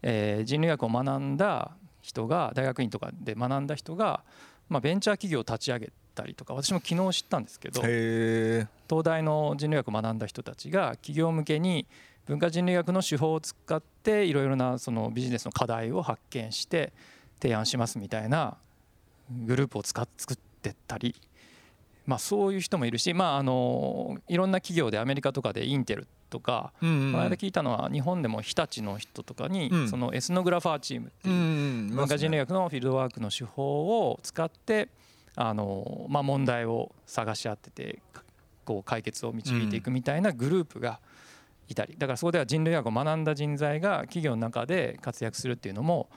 えー、人類学を学んだ人が大学院とかで学んだ人が、まあ、ベンチャー企業を立ち上げたりとか私も昨日知ったんですけどへ東大の人類学を学んだ人たちが企業向けに文化人類学の手法を使っていろいろなそのビジネスの課題を発見して提案しますみたいなグループを使っ作ってったり、まあ、そういう人もいるし、まあ、あのいろんな企業でアメリカとかでインテルとか、うんうんうん、この間聞いたのは日本でも日立の人とかに、うん、そのエスノグラファーチームっていう文化人類学のフィールドワークの手法を使ってあの、まあ、問題を探し合っててこう解決を導いていくみたいなグループがいたり、だからそこでは人類学を学んだ人材が企業の中で活躍するっていうのも、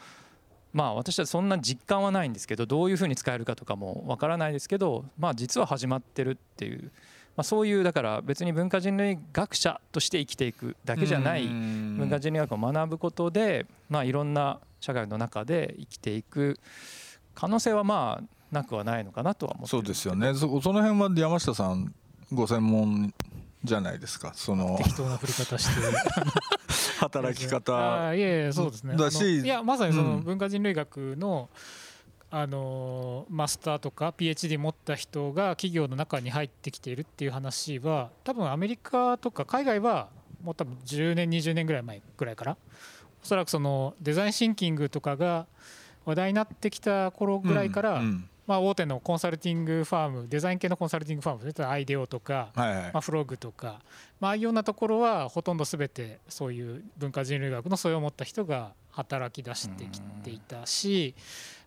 まあ私はそんな実感はないんですけど、どういうふうに使えるかとかもわからないですけど、まあ実は始まってるっていう、まあ、そういうだから別に文化人類学者として生きていくだけじゃない、文化人類学を学ぶことで、まあいろんな社会の中で生きていく可能性はまあなくはないのかなとは思ってます。そうですよね。 そ, その辺は山下さんご専門じゃないですか。その適当な振り方して働き方いやいやそうですね、だしいやまさにその文化人類学の、うん、あのマスターとか ピーエイチディー 持った人が企業の中に入ってきているっていう話は、多分アメリカとか海外はもう多分じゅうねんにじゅうねんぐらい前ぐらいから、おそらくそのデザインシンキングとかが話題になってきた頃ぐらいから、うんうん、まあ、大手のコンサルティングファーム、デザイン系のコンサルティングファーム、それとアイデオとか、はいはい、まあ、フログとか、まあああいうようなところはほとんど全てそういう文化人類学の素養を持った人が働き出してきていたし、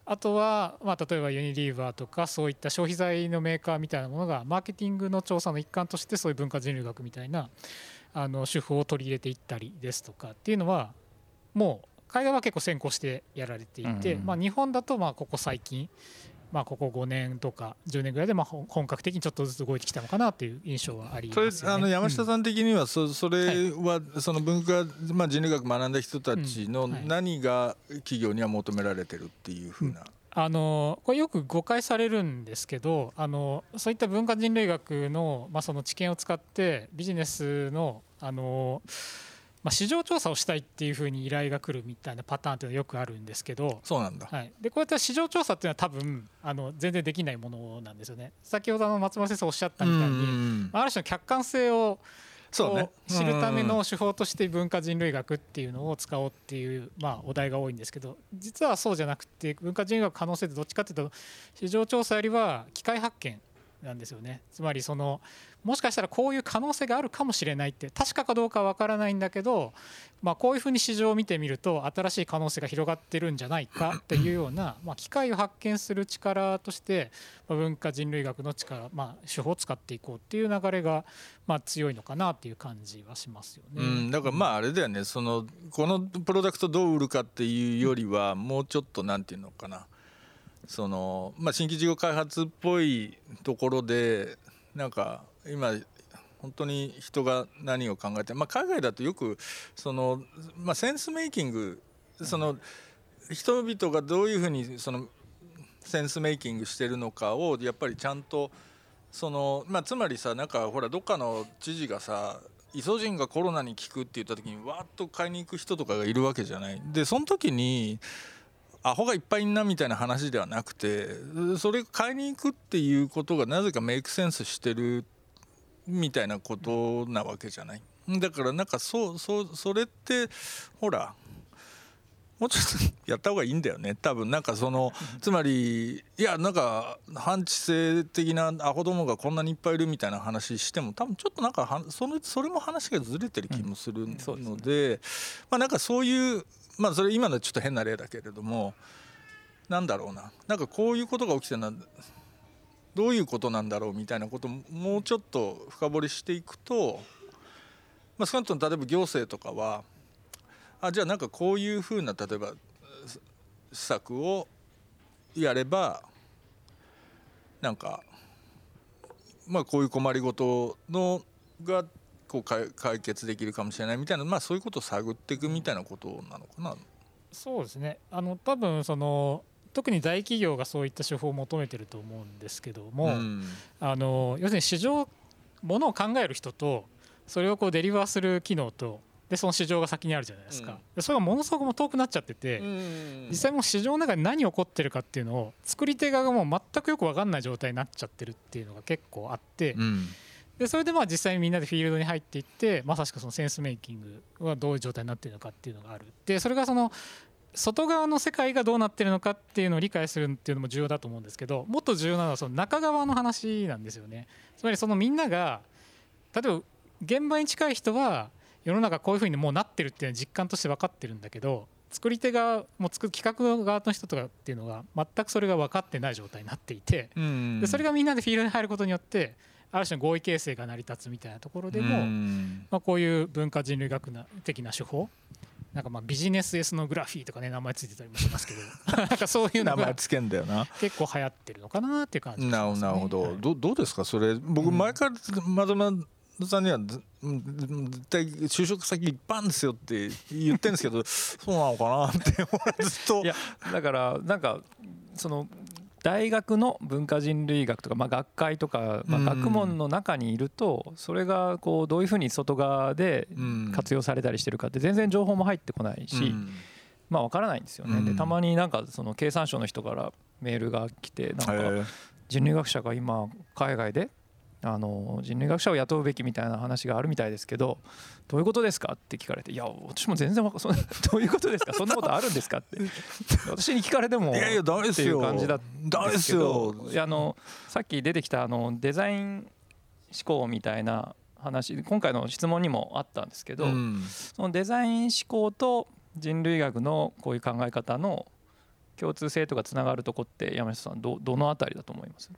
あとはまあ例えばユニリーバーとかそういった消費財のメーカーみたいなものがマーケティングの調査の一環としてそういう文化人類学みたいなあの手法を取り入れていったりですとかっていうのは、もう海外は結構先行してやられていて、まあ日本だとまあここ最近、まあ、ここごねんとかじゅうねんぐらいでまあ本格的にちょっとずつ動いてきたのかなという印象はありますよね。それあの山下さん的には そ,、うん、それはその文化、まあ、人類学学んだ人たちの何が企業には求められてるっていうふうな、うんはい、あのこれよく誤解されるんですけど、あのそういった文化人類学 の,、まあその知見を使ってビジネス の, あの、まあ、市場調査をしたいっていうふうに依頼が来るみたいなパターンっていうのはよくあるんですけど、そうなんだ、はい、でこういった市場調査っていうのは多分あの全然できないものなんですよね。先ほどの松本先生おっしゃったみたいに、ある種の客観性をそうね、知るための手法として文化人類学っていうのを使おうっていう、まあ、お題が多いんですけど、実はそうじゃなくて、文化人類学可能性ってどっちかっていうと市場調査よりは機械発見なんですよね。つまりそのもしかしたらこういう可能性があるかもしれないって、確かかどうかは分からないんだけど、まあこういうふうに市場を見てみると新しい可能性が広がってるんじゃないかっていうような、まあ機会を発見する力として文化人類学の力、まあ手法を使っていこうっていう流れがまあ強いのかなっていう感じはしますよね。うん、だからまああれだよね、そのこのプロダクトどう売るかっていうよりは、もうちょっとなんていうのかな、そのまあ、新規事業開発っぽいところで、なんか今本当に人が何を考えて、まあ海外だとよくその、まあ、センスメイキング、その人々がどういうふうにそのセンスメイキングしてるのかをやっぱりちゃんとその、まあ、つまりさ、なんかほらどっかの知事がさ、イソジンがコロナに効くって言った時にわーっと買いに行く人とかがいるわけじゃない。でその時にアホがいっぱいいんなみたいな話ではなくて、それ買いに行くっていうことがなぜかメイクセンスしてるみたいなことなわけじゃない。だからなんか そ, そ, それってほらもうちょっとやった方がいいんだよね、多分。なんかそのつまり、いやなんか反知性的なアホどもがこんなにいっぱいいるみたいな話しても、多分ちょっとなんかそれ, それも話がずれてる気もするの で,、うんでね、まあなんかそういうまあ、それ今のはちょっと変な例だけれども、なんだろうな、なんかこういうことが起きてるのはどういうことなんだろうみたいなことをもうちょっと深掘りしていくと、まあ少なくとも例えば行政とかは、あじゃあなんかこういうふうな例えば施策をやれば、なんかまあこういう困りごとのがこう解決できるかもしれないみたいな、まあ、そういうことを探っていくみたいなことなのかな。そうですね、あの多分その特に大企業がそういった手法を求めてると思うんですけども、うん、あの要するに市場、ものを考える人と、それをこうデリバーする機能と、でその市場が先にあるじゃないですか、うん、でそれがものすごくも遠くなっちゃってて、うん、実際もう市場の中に何起こってるかっていうのを作り手側がもう全くよく分かんない状態になっちゃってるっていうのが結構あって、うん、でそれでまあ実際にみんなでフィールドに入っていって、まさしくそのセンスメイキングはどういう状態になっているのかっていうのがある。でそれがその外側の世界がどうなっているのかっていうのを理解するっていうのも重要だと思うんですけど、もっと重要なのはその中側の話なんですよね。つまりそのみんなが、例えば現場に近い人は世の中こういうふうにもうなってるっていうのは実感として分かってるんだけど、作り手側も作る企画側の人とかっていうのが全くそれが分かってない状態になっていて、でそれがみんなでフィールドに入ることによってある種の合意形成が成り立つみたいなところでも、まあこういう文化人類学的な手法、なんかまあビジネスエスノグラフィーとかね、名前ついてたりもしますけどなんかそういうのが結構流行ってるのかなっていう感じですね。なるほど。ど、どうですかそれ。僕前からまだまださんには絶対就職先一般ですよって言ってるんですけどそうなのかなってずっといやだからなんかその大学の文化人類学とか、まあ、学会とか、まあ、学問の中にいるとそれがこうどういうふうに外側で活用されたりしてるかって全然情報も入ってこないし、まあ、分からないんですよね。でたまになんかその経産省の人からメールが来てなんか人類学者が今海外であの人類学者を雇うべきみたいな話があるみたいですけどどういうことですかって聞かれていや私も全然そんなどういうことですかそんなことあるんですかって私に聞かれてもいやいやダメですよっていう感じだったんですけどあのさっき出てきたあのデザイン思考みたいな話今回の質問にもあったんですけど、うん、そのデザイン思考と人類学のこういう考え方の共通性とかつながるとこって山下さん ど, どのあたりだと思います？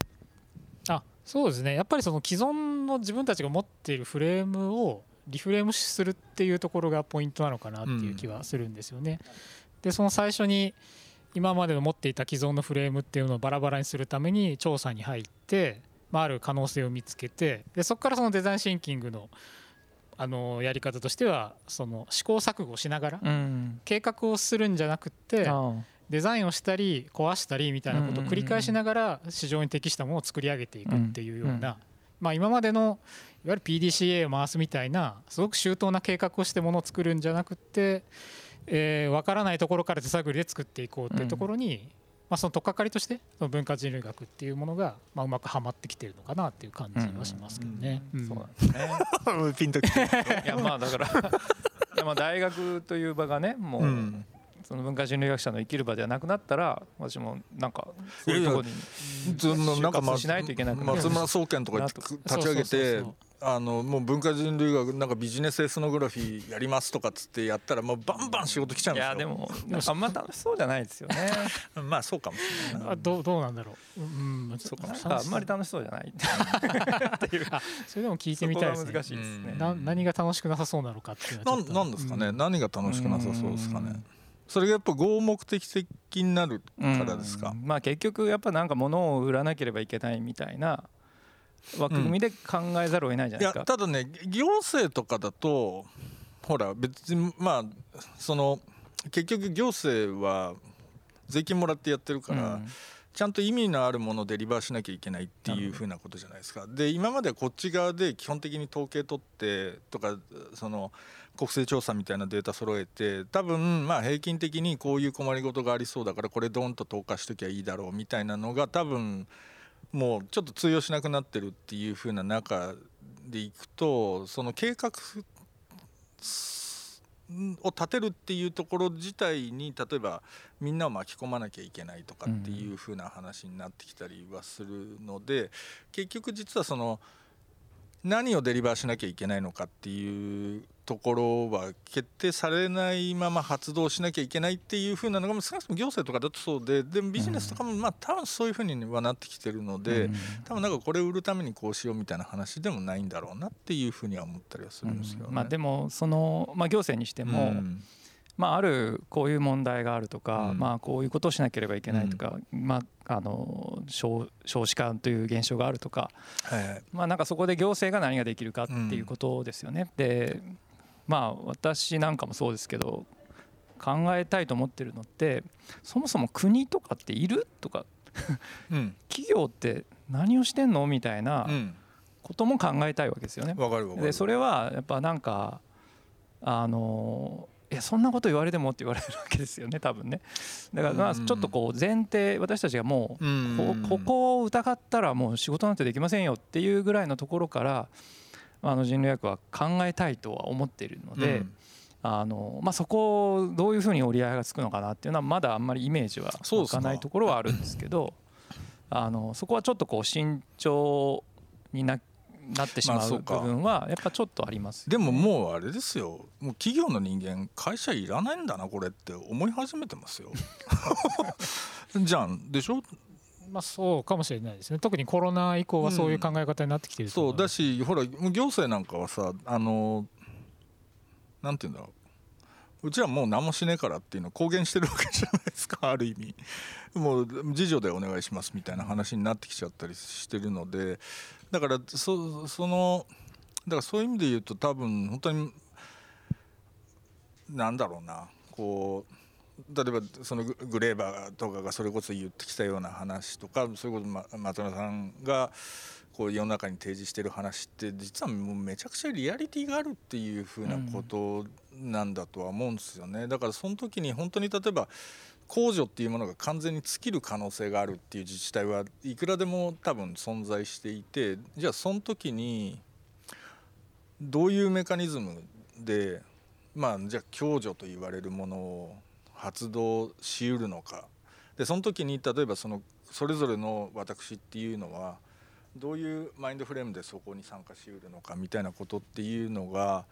あそうですね、やっぱりその既存の自分たちが持っているフレームをリフレームするっていうところがポイントなのかなっていう気はするんですよね、うん、でその最初に今までの持っていた既存のフレームっていうのをバラバラにするために調査に入って、まあ、ある可能性を見つけてでそこからそのデザインシンキングのあのやり方としてはその試行錯誤しながら計画をするんじゃなくって、うんデザインをしたり壊したりみたいなことを繰り返しながら市場に適したものを作り上げていくっていうようなまあ今までのいわゆる ピーディーシーエー を回すみたいなすごく周到な計画をしてものを作るんじゃなくてえ分からないところから手探りで作っていこうっていうところにまあその取っかかりとしてその文化人類学っていうものがまあうまくはまってきてるのかなっていう感じはしますけどね、うんうん、そうなんですねピンときていやまあだからいやまあ大学という場がねもう、うんその文化人類学者の生きる場ではなくなったら私もなんかそういうところに就活しないといけなくなる。松村総研とか立ち上げてあのもう文化人類学なんかビジネスエスノグラフィーやりますとかつってやったらもうバンバン仕事来ちゃうんですよ。いやでもなんかあんま楽しそうじゃないですよねまあそうかもしれないな。あ ど, どうなんだろう、うん、そうかなんかあんまり楽しそうじゃないっていうそれでも聞いてみたいですね。そこは難しいですね。な何が楽しくなさそうなのかっていうのはちょっと な, なんですかね、うん、何が楽しくなさそうですかね。それがやっぱ合目的的になるからですか、うんまあ、結局やっぱなんか物を売らなければいけないみたいな枠組みで考えざるを得ないじゃないですか、うん、いやただね行政とかだとほら別にまあその結局行政は税金もらってやってるから、うん、ちゃんと意味のあるものでリバーしなきゃいけないっていうふうなことじゃないですか。で今まではこっち側で基本的に統計取ってとかその国勢調査みたいなデータ揃えて多分まあ平均的にこういう困りごとがありそうだからこれドンと投下しときゃいいだろうみたいなのが多分もうちょっと通用しなくなってるっていう風な中でいくとその計画を立てるっていうところ自体に例えばみんなを巻き込まなきゃいけないとかっていう風な話になってきたりはするので結局実はその何をデリバーしなきゃいけないのかっていうところは決定されないまま発動しなきゃいけないっていう風なのが少なくとも行政とかだとそうででビジネスとかもまあ多分そういう風にはなってきてるので、うん、多分なんかこれを売るためにこうしようみたいな話でもないんだろうなっていう風には思ったりはするんですよね、うんまあ、でもその、まあ、行政にしても、うんまあ、あるこういう問題があるとか、うんまあ、こういうことをしなければいけないとか、うんまあ、あの 少, 少子化という現象があるとか、はいはいまあ、なんかそこで行政が何ができるかっていうことですよね、うん、で、まあ、私なんかもそうですけど考えたいと思ってるのってそもそも国とかっているとか、うん、企業って何をしてんのみたいなことも考えたいわけですよね。わかるわかる。でそれはやっぱなんかあのいやそんなこと言われてもって言われるわけですよね多分ね。だからまあちょっとこう前提私たちがもう こ, ここを疑ったらもう仕事なんてできませんよっていうぐらいのところからあの人類学は考えたいとは思っているので、うんあのまあ、そこをどういうふうに折り合いがつくのかなっていうのはまだあんまりイメージは湧かないところはあるんですけどあのそこはちょっとこう慎重にななってしまう部分はやっぱちょっとありますよね。でももうあれですよ、もう企業の人間会社いらないんだなこれって思い始めてますよじゃんでしょ。まあ、そうかもしれないですね。特にコロナ以降はそういう考え方になってきてると思います。うん、そうだしほら行政なんかはさ、あのなんていうんだろう、うちはもう何もしねえからっていうのを公言してるわけじゃないですか。ある意味もう自助でお願いしますみたいな話になってきちゃったりしてるので、だからそそのだからそういう意味で言うと多分本当になんだろうな、こう例えばそのグレーバーとかがそれこそ言ってきたような話とか、それこそ松野さんがこう世の中に提示してる話って実はもうめちゃくちゃリアリティがあるっていうふうなことなんだとは思うんですよね。だからその時に本当に例えば控除っていうものが完全に尽きる可能性があるっていう自治体はいくらでも多分存在していて、じゃあその時にどういうメカニズムで、まあじゃあ共助と言われるものを発動しうるのかで、その時に例えばそのそれぞれの私っていうのはどういうマインドフレームでそこに参加しうるのかみたいなことっていうのが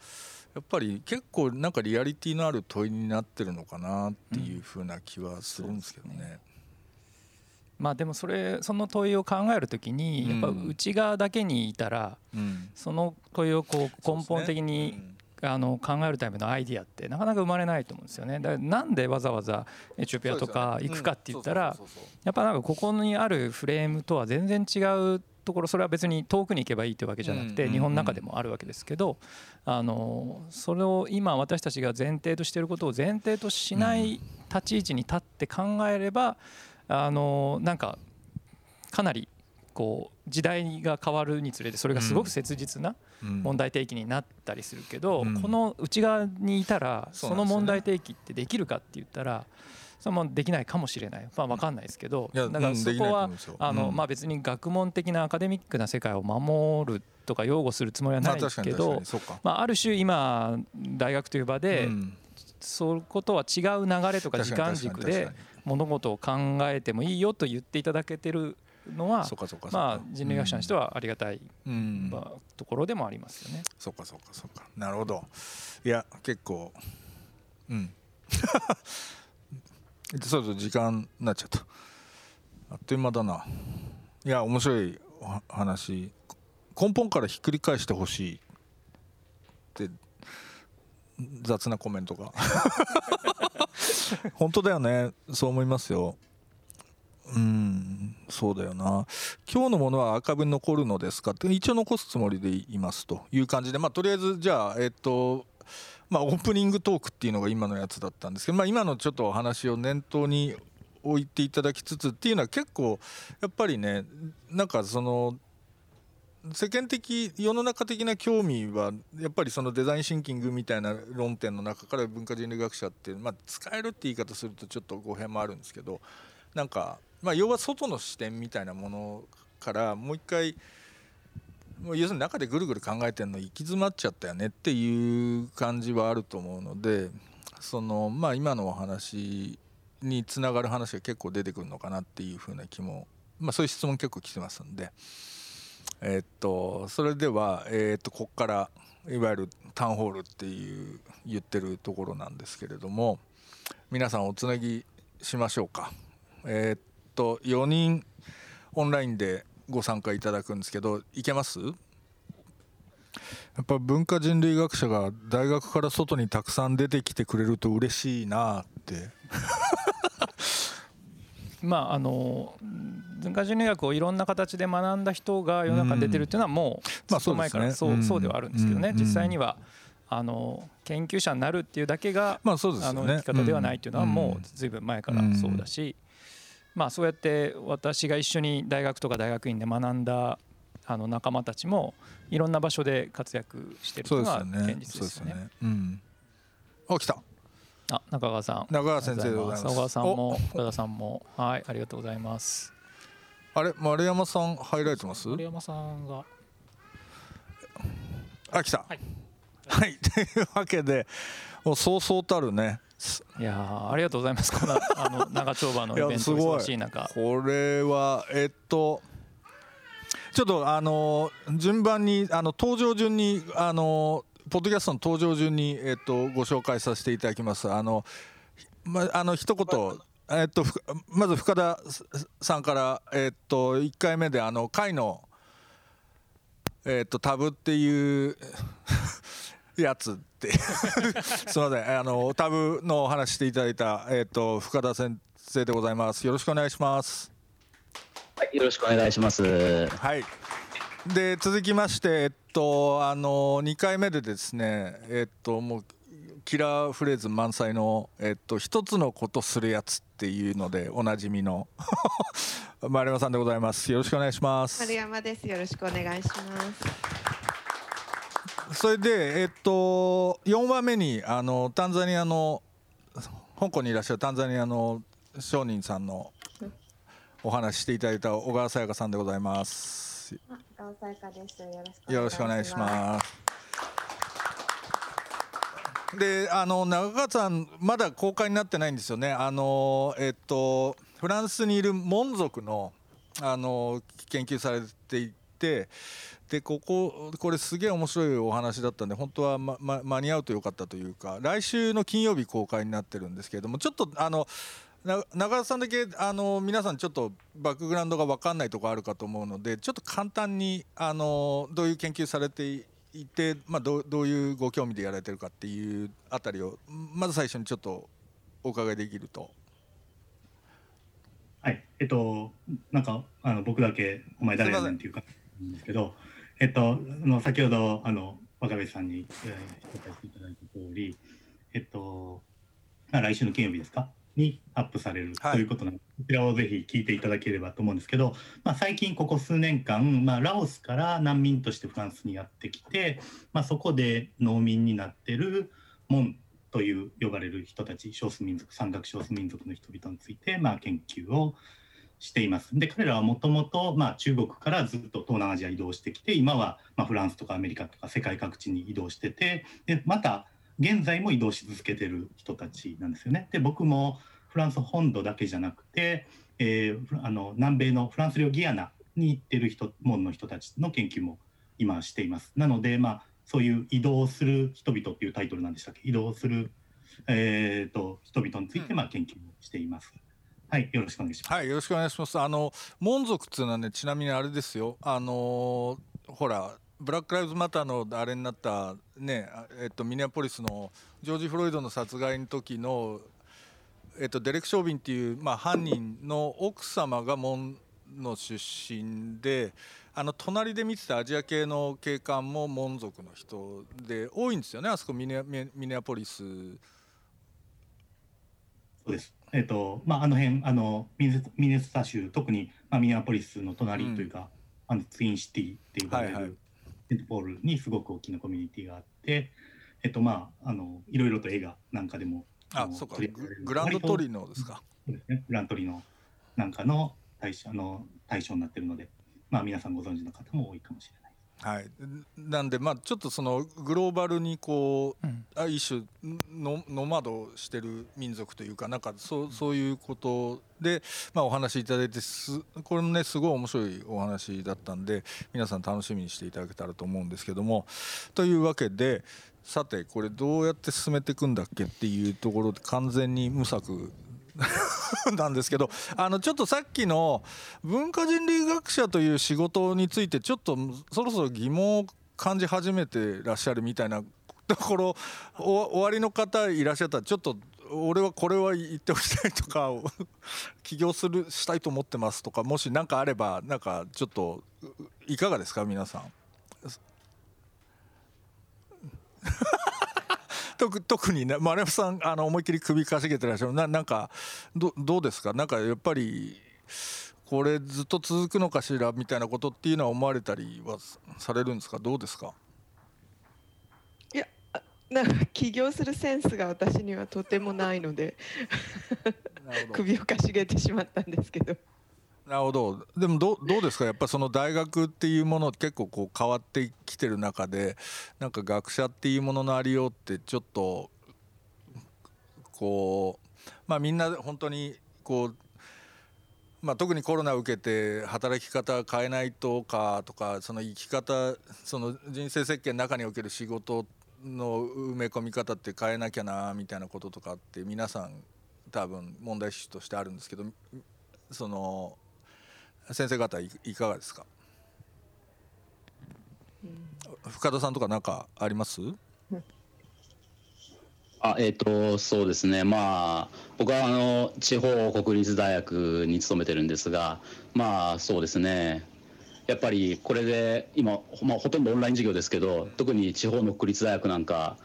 やっぱり結構なんかリアリティのある問いになってるのかなっていうふうな気はするんですけどね。うん、そうですね。まあ、でもそれその問いを考えるときにやっぱ内側だけにいたら、うん、その問いをこう根本的に、うんあの考えるためのアイディアってなかなか生まれないと思うんですよね。だからなんでわざわざエチオピアとか行くかって言ったらやっぱなんかここにあるフレームとは全然違うところ、それは別に遠くに行けばいいというわけじゃなくて日本の中でもあるわけですけど、あのそれを今私たちが前提としていることを前提としない立ち位置に立って考えれば、あのなんかかなりこう時代が変わるにつれてそれがすごく切実な問題提起になったりするけど、この内側にいたらその問題提起ってできるかって言ったらそれもできないかもしれない、まあ、分かんないですけど、だからそこはあのまあ別に学問的なアカデミックな世界を守るとか擁護するつもりはないですけど、まあある種今大学という場でそういうことは違う流れとか時間軸で物事を考えてもいいよと言っていただけてるのはまあ人類学者にしてはありがたい、うんまあ、ところでもありますよね。そうかそうかそうか、なるほど。いや結構うんそうそう時間になっちゃった、あっという間だな。いや面白い話、根本からひっくり返してほしいって雑なコメントが本当だよね、そう思いますよ。うん、そうだよな。今日のものはアーカイブに残るのですかって一応残すつもりでいますという感じで、まあとりあえずじゃあえっとまあオープニングトークっていうのが今のやつだったんですけど、まあ今のちょっとお話を念頭に置いていただきつつっていうのは結構やっぱりね、なんかその世間的世の中的な興味はやっぱりそのデザインシンキングみたいな論点の中から文化人類学者ってまあ使えるって言い方するとちょっと語弊もあるんですけど、なんかまあ、要は外の視点みたいなものからもう一回もう要するに中でぐるぐる考えてるの行き詰まっちゃったよねっていう感じはあると思うので、そのまあ今のお話につながる話が結構出てくるのかなっていうふうな気も、まあそういう質問結構来てますんで、えっとそれではえっとここからいわゆるタウンホールっていう言ってるところなんですけれども、皆さんおつなぎしましょうか。えっとよにんオンラインでご参加いただくんですけど、いけます？やっぱ文化人類学者が大学から外にたくさん出てきてくれると嬉しいなってまああの文化人類学をいろんな形で学んだ人が世の中に出てるっていうのはもうずっと前からそうそうではあるんですけどね、実際にはあの研究者になるっていうだけがあの生き方ではないっていうのはもうずいぶん前からそうだし、まあ、そうやって私が一緒に大学とか大学院で学んだあの仲間たちもいろんな場所で活躍しているのが現実ですよね。そうですよね。うん、お、来た。あ、中川さん。中川先生でございます。中川さんも岡田さんも、はい、ありがとうございます。あれ、丸山さん入られてます？丸山さんが。あ、来た。はい。はい、というわけで、もうそうそうたるね。いやありがとうございます。このあの長丁場のイベント忙しい中、いやすごいこれはえっとちょっとあの順番にあの登場順にあのポッドキャストの登場順に、えっと、ご紹介させていただきます。あの、ま、あの一言、えっと、まず深田さんから、えっと、いっかいめであの回の、えっと、タブっていうやつってすみません、あのタブのお話していただいた、えっと、深田先生でございます。よろしくお願いします。はい、よろしくお願いします。はい、で続きまして、えっと、あのにかいめでですね、えっと、もうキラーフレーズ満載の、えっと、一つのことするやつっていうのでおなじみの丸山さんでございます。よろしくお願いします。丸山です。よろしくお願いします。それで、えっと、よんわめにあのタンザニアの香港にいらっしゃるタンザニアの商人さんのお話していただいた小川さやかさんでございます。小川さやかです。よろしくお願いします。で、あの中川さんまだ公開になってないんですよね。あの、えっと、フランスにいるモン族 の, あの研究されていて、でこここれすげえ面白いお話だったんで本当は、まま、間に合うとよかったというか、来週の金曜日公開になってるんですけれども、ちょっとあの中田さんだけあの皆さんちょっとバックグラウンドが分かんないところあるかと思うので、ちょっと簡単にあのどういう研究されていて、まあ、ど, どういうご興味でやられてるかっていうあたりをまず最初にちょっとお伺いできると。はい、えっとなんかあの僕だけお前誰やねんっていう感じなんですけど、えっと先ほどあの若林さんに紹介していただいた通り、えっと来週の金曜日ですかにアップされるということなので、はい、こちらをぜひ聞いていただければと思うんですけど、まあ、最近ここ数年間、まあ、ラオスから難民としてフランスにやってきて、まあ、そこで農民になってるモンという呼ばれる人たち、少数民族、山岳少数民族の人々について、まあ、研究をしています。で、彼らはもともと中国からずっと東南アジア移動してきて、今はまあフランスとかアメリカとか世界各地に移動してて、でまた現在も移動し続けてる人たちなんですよね。で、僕もフランス本土だけじゃなくて、えー、あの南米のフランス領ギアナに行ってる人、モンの人たちの研究も今しています。なので、まあ、そういう移動する人々っていうタイトルなんでしたっけ、移動する、えー、と人々についてまあ研究もしています。はい、よろしくお願いします。はい、よろしくお願いします。あのモン族っていうのはね、ちなみにあれですよ、あのー、ほらブラックライブズマターのあれになったね、えっと、ミネアポリスのジョージ・フロイドの殺害の時の、えっと、デレク・ショービンっていう、まあ、犯人の奥様がモンの出身で、あの隣で見てたアジア系の警官もモン族の人で多いんですよね、あそこミネ、ミネアポリス。そうです。えっとまあ、あの辺あのミネ、ミネソタ州、特に、まあ、ミネアポリスの隣というか、うん、あのツインシティって呼ばれる、はいはい、デッドボールにすごく大きなコミュニティがあって、えっとまあ、あのいろいろと映画なんかでも、あの、あ、そうか、グランドトリノですか。そうですね、グランドトリノなんかの対象、あの対象になってるので、まあ、皆さんご存知の方も多いかもしれない。はい、なんで、まあ、ちょっとそのグローバルにこう、うん、一種のノマドしてる民族というか、なんか そ, そういうことで、まあ、お話しいただいて、すこれもねすごい面白いお話だったんで、皆さん楽しみにしていただけたらと思うんですけども、というわけで、さてこれどうやって進めていくんだっけっていうところで完全に無策なんですけど、あのちょっとさっきの文化人類学者という仕事についてちょっとそろそろ疑問を感じ始めてらっしゃるみたいなところ、お終わりの方いらっしゃったら、ちょっと俺はこれは言っておきたいとか起業するしたいと思ってますとか、もし何かあれば、なんかちょっといかがですか皆さん。特, 特に、ね、丸山さんあの思いっきり首かしげてらっしゃる な, なんか ど, どうですか、なんかやっぱりこれずっと続くのかしらみたいなことっていうのは思われたりはされるんですか、どうですか。いや、なんか起業するセンスが私にはとてもないので首をかしげてしまったんですけど。なるほど。でも ど, どうですか、やっぱその大学っていうもの結構こう変わってきてる中で、なんか学者っていうもののありようってちょっとこう、まあみんな本当にこうまあ、特にコロナを受けて働き方変えないとかとか、その生き方、その人生設計の中における仕事の埋め込み方って変えなきゃなみたいなこととかって皆さん多分問題視としてあるんですけど、その先生方いかがですか？うん、深田さんとか何かあります？あえー、とそうですね、まあ、僕はあの地方国立大学に勤めてるんですが、まあそうですね、やっぱりこれで今、まあ、ほとんどオンライン授業ですけど、特に地方の国立大学なんか、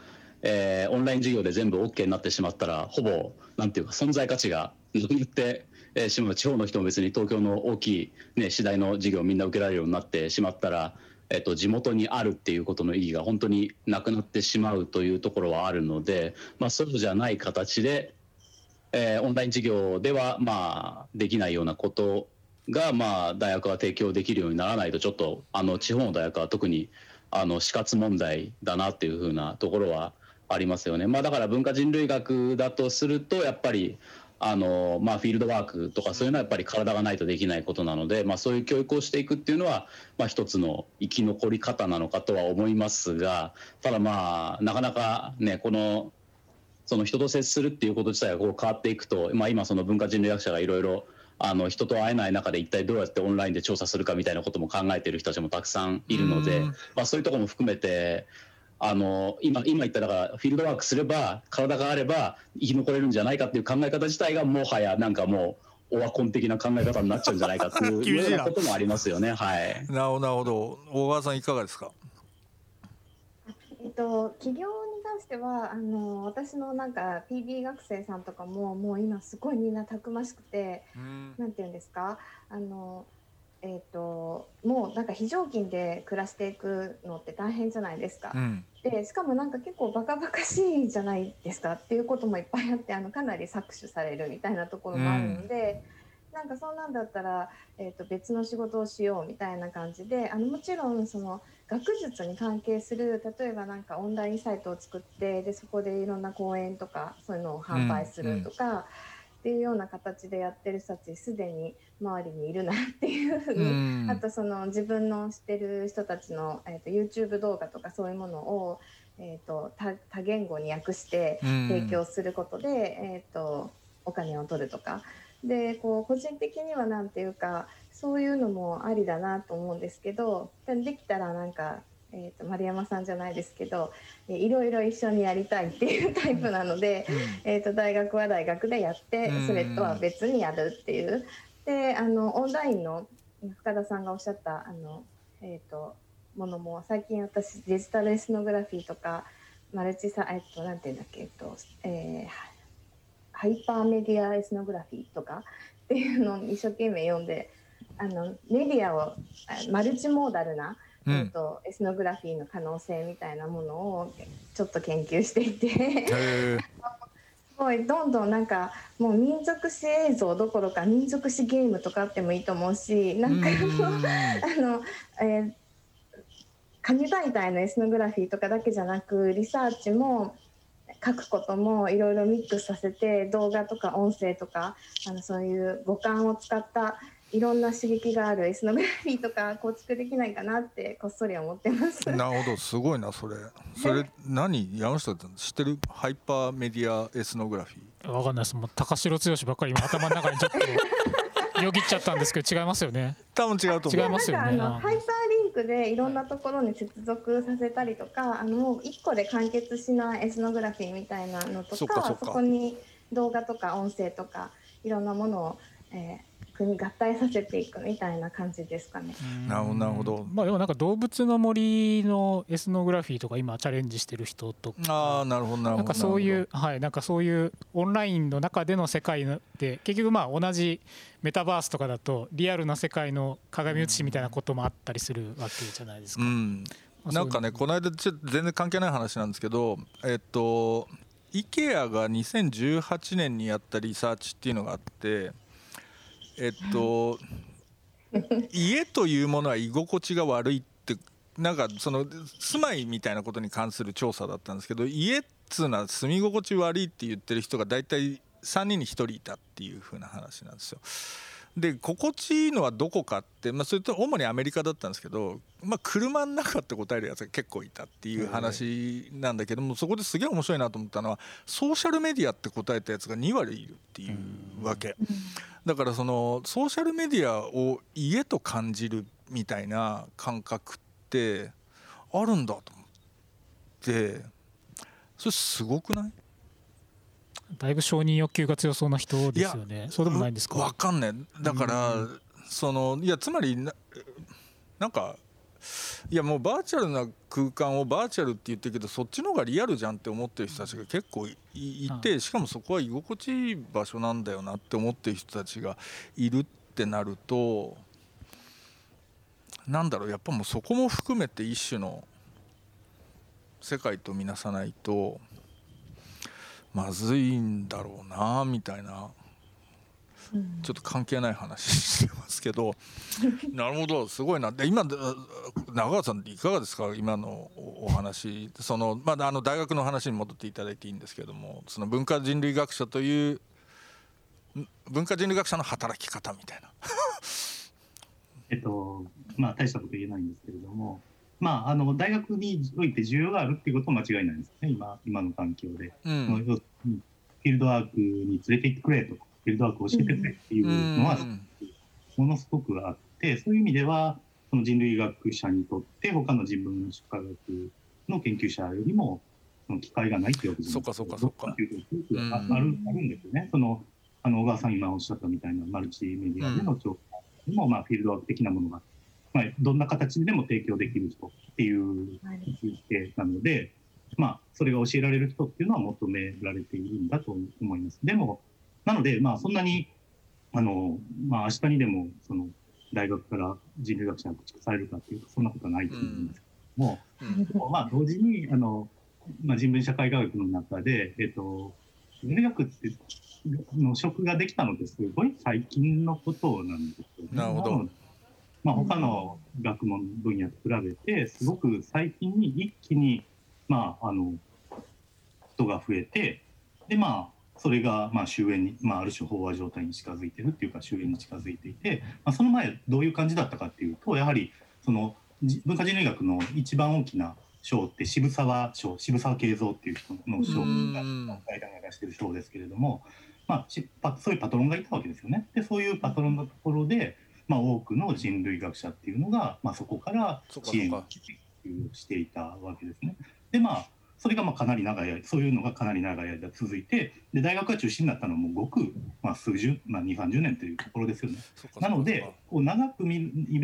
えー、オンライン授業で全部 OK になってしまったら、ほぼなんていうか存在価値がなくなってしまう。地方の人も別に東京の大きい、ね、次第の授業をみんな受けられるようになってしまったら、えっと、地元にあるっていうことの意義が本当になくなってしまうというところはあるので、まあ、そうじゃない形で、えー、オンライン授業では、まあ、できないようなことが、まあ、大学は提供できるようにならないと、ちょっとあの地方の大学は特にあの死活問題だなっていうふうなところはありますよね。まあ、だから文化人類学だとすると、やっぱりあのまあ、フィールドワークとかそういうのはやっぱり体がないとできないことなので、まあ、そういう教育をしていくっていうのは、まあ、一つの生き残り方なのかとは思いますが、ただまあなかなかね、このその人と接するっていうこと自体がこう変わっていくと、まあ、今その文化人類学者がいろいろあの人と会えない中で一体どうやってオンラインで調査するかみたいなことも考えている人たちもたくさんいるので、まあ、そういうところも含めてあの 今, 今言っただからフィールドワークすれば体があれば生き残れるんじゃないかっていう考え方自体がもはやなんかもうオワコン的な考え方になっちゃうんじゃないかっていうようなこともありますよね。はい、なるほど。大川さんいかがですか？えっと、起業に関してはあの私のなんか ピービー 学生さんとかももう今すごいみんなたくましくて、うん、なんていうんですか、あのえっと、もうなんか非常勤で暮らしていくのって大変じゃないですか、うん、でしかもなんか結構バカバカしいじゃないですかっていうこともいっぱいあって、あのかなり搾取されるみたいなところもあるので、うん、なんかそんなんだったら、えー、と別の仕事をしようみたいな感じで、あのもちろんその学術に関係する、例えばなんかオンラインサイトを作って、でそこでいろんな講演とかそういうのを販売するとか、うんうんっていうような形でやってる人たちすでに周りにいるなっていうふうに、うん、あとその自分の知ってる人たちの、えー、と YouTube 動画とかそういうものを、えー、と 多, 多言語に訳して提供することで、うんえー、とお金を取るとかで、こう個人的にはなんていうかそういうのもありだなと思うんですけど、できたらなんか、えー、と丸山さんじゃないですけど、えー、いろいろ一緒にやりたいっていうタイプなので、うん、えー、と大学は大学でやって、うん、それとは別にやるっていう。であのオンラインの深田さんがおっしゃったあの、えー、とものも最近私デジタルエスノグラフィーとかマルチサイトなんていうんだっけ、えーとえー、ハイパーメディアエスノグラフィーとかっていうのを一生懸命読んで、あのメディアをマルチモーダルなうん、とエスノグラフィーの可能性みたいなものをちょっと研究していてへすごいどんどんなんかもう民族史映像どころか民族史ゲームとかあってもいいと思うし、なんかあのえ紙媒体のエスノグラフィーとかだけじゃなく、リサーチも書くこともいろいろミックスさせて、動画とか音声とかあのそういう五感を使ったいろんな刺激があるエスノグラフィーとか構築できないかなってこっそり思ってます。なるほど、すごいなそれ。それ何山下さん知ってる？ハイパーメディアエスノグラフィー。わかんないです。もう高城剛ばっかり今頭の中にちょっとよぎっちゃったんですけど違いますよね。多分違うと思う。違いますよね。なんかあのハイパーリンクでいろんなところに接続させたりとか、あのもういっこで完結しないエスノグラフィーみたいなのとか、そっかそっか、そこに動画とか音声とかいろんなものを、えー組合体させていくみたいな感じですかね。なるほど。まあでもなんか動物の森のエスノグラフィーとか今チャレンジしてる人とか、あ、なるほどなるほど、なんかそういうはい、なんかそういうオンラインの中での世界で結局まあ同じメタバースとかだとリアルな世界の鏡写しみたいなこともあったりするわけじゃないですか。うん、なんかねこの間ちょっと全然関係ない話なんですけど、えっと IKEA がにせんじゅうはちねんにやったリサーチっていうのがあって、えっと、家というものは居心地が悪いってなんかその住まいみたいなことに関する調査だったんですけど、家っつうのは住み心地悪いって言ってる人がだいたいさんにんにひとりいたっていう風な話なんですよ。で心地いいのはどこかって、まあ、それと主にアメリカだったんですけど、まあ、車の中って答えるやつが結構いたっていう話なんだけども、そこですげえ面白いなと思ったのはソーシャルメディアって答えたやつがにわりいるっていうわけだから、そのソーシャルメディアを家と感じるみたいな感覚ってあるんだと思ってそれすごくない？だいぶ承認欲求が強そうな人ですよね。いや、そうでもないんですか？わかんない。だから、うん、そのいやつまり な, なんかいやもうバーチャルな空間をバーチャルって言ってるけどそっちの方がリアルじゃんって思ってる人たちが結構 い, いて、しかもそこは居心地いい場所なんだよなって思ってる人たちがいるってなると、なんだろう、やっぱもうそこも含めて一種の世界と見なさないとまずいんだろうなみたいな、うん、ちょっと関係ない話してますけどなるほど、すごいな。で今中川さんいかがですか、今のお話、その、まあ、あの大学の話に戻っていただいていいんですけども、その文化人類学者という文化人類学者の働き方みたいなえっとまあ大したこと言えないんですけれども、まあ、あの大学において需要があるっていうことは間違いないんですね。 今, 今の環境で、うん、フィールドワークに連れて行ってくれとかフィールドワークを教えてくれっていうのはものすごくあって、そういう意味ではその人類学者にとって他の人文科学の研究者よりもその機会がないっていうわけじゃないですか。そうかそうかそうか。あるんですよね。そのあの小川さん今おっしゃったみたいなマルチメディアでの調査にも、まあ、フィールドワーク的なものがまあ、どんな形でも提供できる人っていう推定なので、まあ、それが教えられる人っていうのは求められているんだと思います。でも、なので、まあ、そんなに、あの、まあ、明日にでも、その、大学から人類学者が駆逐されるかっていうと、そんなことはないと思うんですけども、うん、まあ、同時に、あの、まあ、人文社会科学の中で、えっと、人類学って、の職ができたのってすごい最近のことなんですよね。なるほど。まあ、他の学問分野と比べてすごく最近に一気に、まあ、あの人が増えて、で、まあ、それがまあ終焉に、まあ、ある種飽和状態に近づいてるっていうか終焉に近づいていて、まあ、その前どういう感じだったかっていうと、やはりその文化人類学の一番大きな賞って渋沢賞、渋沢慶三っていう人の賞が大体流してる賞ですけれども、まあ、そういうパトロンがいたわけですよね。で、そういうパトロンのところでまあ、多くの人類学者っていうのが、まあ、そこから支援をしていたわけですね。で、まあ、それがまあかなり長い間、そういうのがかなり長い間続いて、で、大学が中止になったのもごく、まあ、数十、まあ、にじゅう、さんじゅうねんというところですよね。なので、こう長く目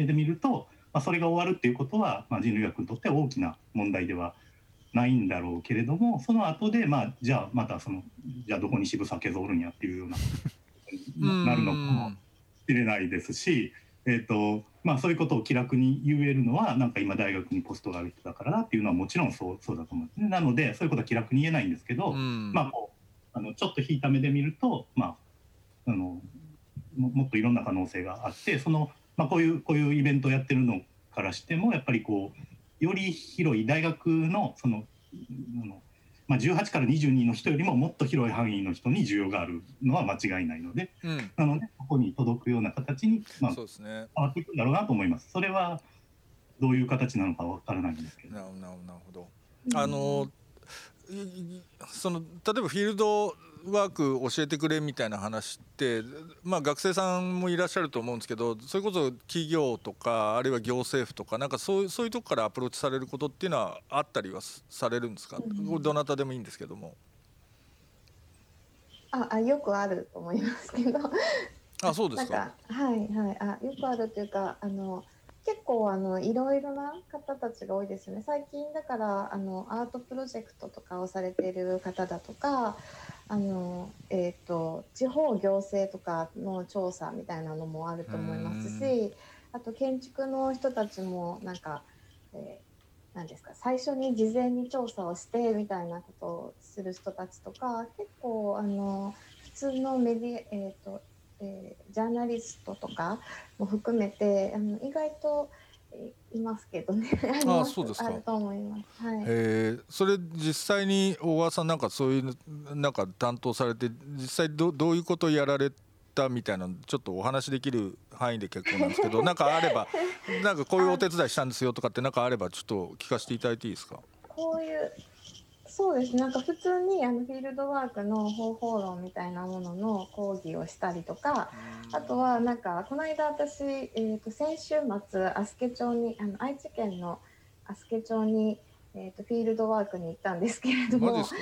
で見ると、まあ、それが終わるっていうことは、まあ、人類学にとっては大きな問題ではないんだろうけれども、その後で、まあ、じゃあまたその、じゃあどこに渋沢慶三おるんやっていうようななるのかも知れないですし、えーとまあ、そういうことを気楽に言えるのはなんか今大学にポストがある人だからだっていうのはもちろんそう、そうだと思うんですね。なのでそういうことは気楽に言えないんですけど、うんまあ、こうあのちょっと引いた目で見ると、まあ、あの も, もっといろんな可能性があって、その、まあ、こういうこういうイベントをやってるのからしてもやっぱりこうより広い大学 の, その、まあ、じゅうはちからにじゅうにの人よりももっと広い範囲の人に需要があるのは間違いないので、うん、なのでここに届くような形に、まあ、そうですね、変わっていくんだろうなと思います。それはどういう形なのか分からないんですけど、なるほど、あの、うん、その例えばフィールドワーク教えてくれみたいな話って、まあ、学生さんもいらっしゃると思うんですけど、それこそ企業とかあるいは行政府とかなんかそういう、そういうとこからアプローチされることっていうのはあったりはされるんですか、うん、どなたでもいいんですけども。ああ、よくあると思いますけどあ、そうですか。なんか、はいはい、あ、よくあるというか、あの結構あのいろいろな方たちが多いですよね。最近だからあのアートプロジェクトとかをされている方だとか、あの、えーと、地方行政とかの調査みたいなのもあると思いますし、あと建築の人たちもなんか、えー、なんですか、最初に事前に調査をしてみたいなことをする人たちとか、結構あの普通のメディア、えーとえー、ジャーナリストとかも含めてあの意外といますけどねあ, あ, そうですか。あると思います、はい。えー、それ実際に小川さんなんかそういうなんか担当されて実際 ど, どういうことをやられったみたいなちょっとお話できる範囲で結構なんですけどなんかあればなんかこういうお手伝いしたんですよとかってなんかあればちょっと聞かせていただいていいですか。こういうそうですね、なんか普通にあのフィールドワークの方法論みたいなものの講義をしたりとか、あとはなんかこの間私、えー、と先週末あすけ町にあの愛知県のあすけ町に、えー、とフィールドワークに行ったんですけれども、マジですか？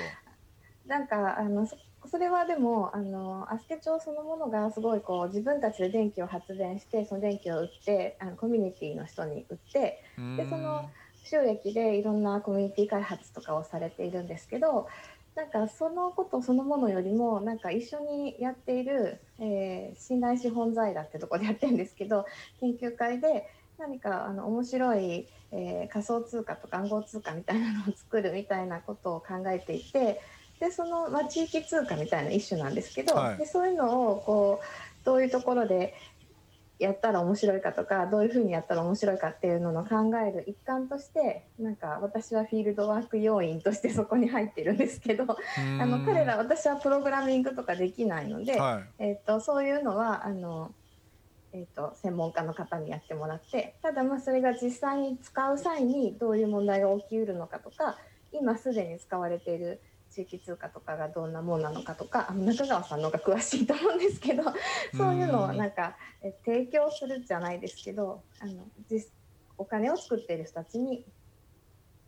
なんかあのそれはでもあのあすけ町そのものがすごいこう自分たちで電気を発電してその電気を売ってあのコミュニティの人に売ってでその収益でいろんなコミュニティ開発とかをされているんですけどなんかそのことそのものよりもなんか一緒にやっている、えー、信頼資本財団ってとこでやってるんですけど研究会で何かあの面白い、えー、仮想通貨とか暗号通貨みたいなのを作るみたいなことを考えていてでその、まあ、地域通貨みたいな一種なんですけど、はい、でそういうのをこうどういうところでやったら面白いかとかどういうふうにやったら面白いかっていうのの考える一環としてなんか私はフィールドワーク要員としてそこに入ってるんですけどあの彼ら私はプログラミングとかできないので、はいえー、とそういうのはあの、えー、と専門家の方にやってもらってただまあそれが実際に使う際にどういう問題が起きうるのかとか今すでに使われている地域通貨とかがどんなものなのかとか中川さんの方が詳しいと思うんですけどそういうのをなんか提供するじゃないですけどあの実お金を作っている人たちに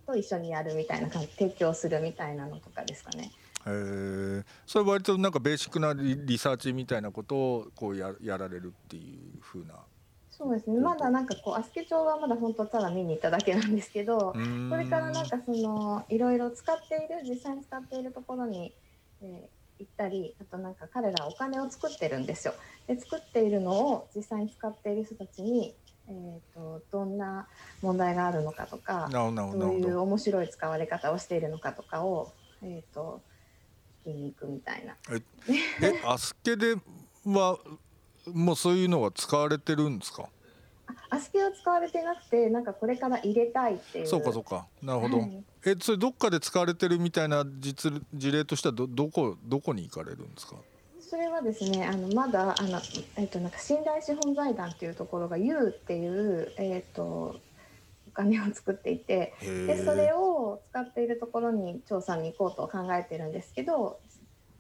と一緒にやるみたいな感じ提供するみたいなのとかですかね。へー、それは割となんかベーシックな リ, リサーチみたいなことをこう や, やられるっていう風な。そうですね、まだなんかこうあすけ町はまだ本当ただ見に行っただけなんですけどこれからなんかそのいろいろ使っている実際に使っているところに、えー、行ったりあとなんか彼らお金を作ってるんですよ。で作っているのを実際に使っている人たちに、えー、とどんな問題があるのかとか no, no, no, no. どういう面白い使われ方をしているのかとかを、えー、と聞きに行くみたいな。えあすけではもうそういうのは使われてるんですか。あすけは使われてなくてなんかこれから入れたいっていう。そうかそうかなるほど、はい、えそれどっかで使われてるみたいな実事例としては ど, どこどこに行かれるんですか。それはですねあのまだあの、えっと、なんか信頼資本財団っていうところが ユー っていう、えっと、お金を作っていてでそれを使っているところに調査に行こうと考えてるんですけど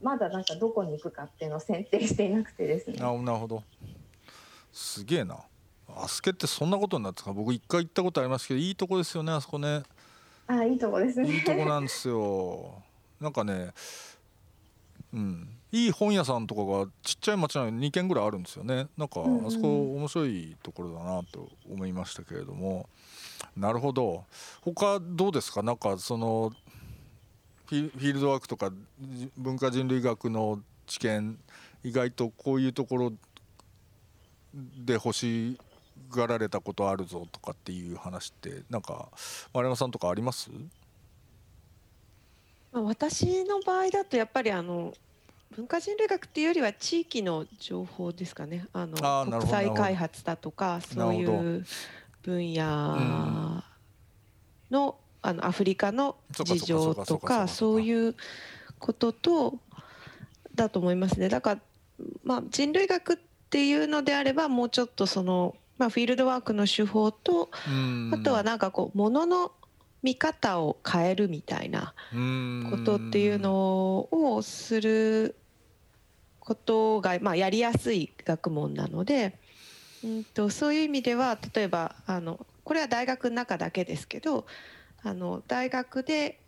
まだなんかどこに行くかっていうのを選定していなくてですね。あ、なるほど。すげえな。あすけってそんなことになってか僕一回行ったことありますけどいいとこですよねあそこね。あ、いいとこですね。いいとこなんですよ。なんかね、うん、いい本屋さんとかがちっちゃい町なのににけんぐらいあるんですよね。なんかあそこ面白いところだなと思いましたけれども、なるほど。他どうですか。なんかそのフィールドワークとか文化人類学の知見意外とこういうところで欲しがられたことあるぞとかっていう話ってなんか丸山さんとかあります？私の場合だとやっぱりあの文化人類学っていうよりは地域の情報ですかね。あのあ国際開発だとかそういう分野のあのアフリカの事情とかそういうこととだと思いますね。だからまあ人類学っていうのであればもうちょっとそのまあフィールドワークの手法とあとはなんかこうものの見方を変えるみたいなことっていうのをすることがまあやりやすい学問なので、うんとそういう意味では例えばあのこれは大学の中だけですけどあの大学で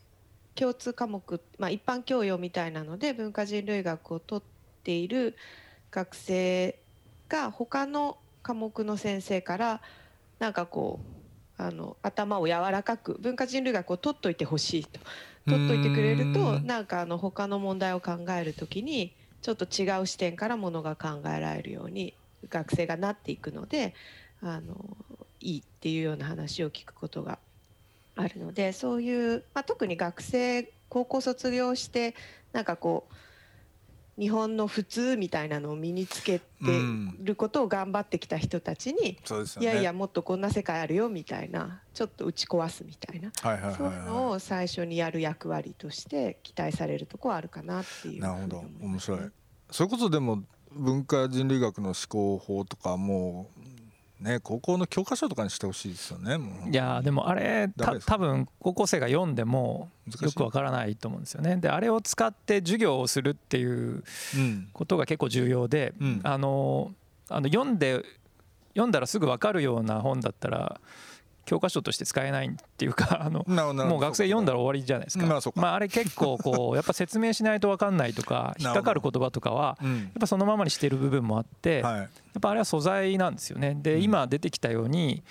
共通科目、まあ、一般教養みたいなので文化人類学を取っている学生が他の科目の先生からなんかこうあの頭を柔らかく文化人類学を取っといてほしいと取っといてくれるとなんかあの他の問題を考えるときにちょっと違う視点からものが考えられるように学生がなっていくのであのいいっていうような話を聞くことがあるのでそういう、まあ、特に学生高校卒業してなんかこう日本の普通みたいなのを身につけてることを頑張ってきた人たちに、うん、いやいやもっとこんな世界あるよみたいなちょっと打ち壊すみたいなそういうのを最初にやる役割として期待されるところはあるかなっていう。なるほど、面白い。それこそでも文化人類学の思考法とかもうね高校の教科書とかにしてほしいですよね。もういやでもあれた多分高校生が読んでもよくわからないと思うんですよね。であれを使って授業をするっていうことが結構重要で、うん、あのあの読んで読んだらすぐわかるような本だったら教科書として使えないっていうかあのもう学生読んだら終わりじゃないですか。まああれ結構こうやっぱ説明しないと分かんないとか引っかかる言葉とかはやっぱそのままにしてる部分もあってやっぱあれは素材なんですよね。で今出てきたように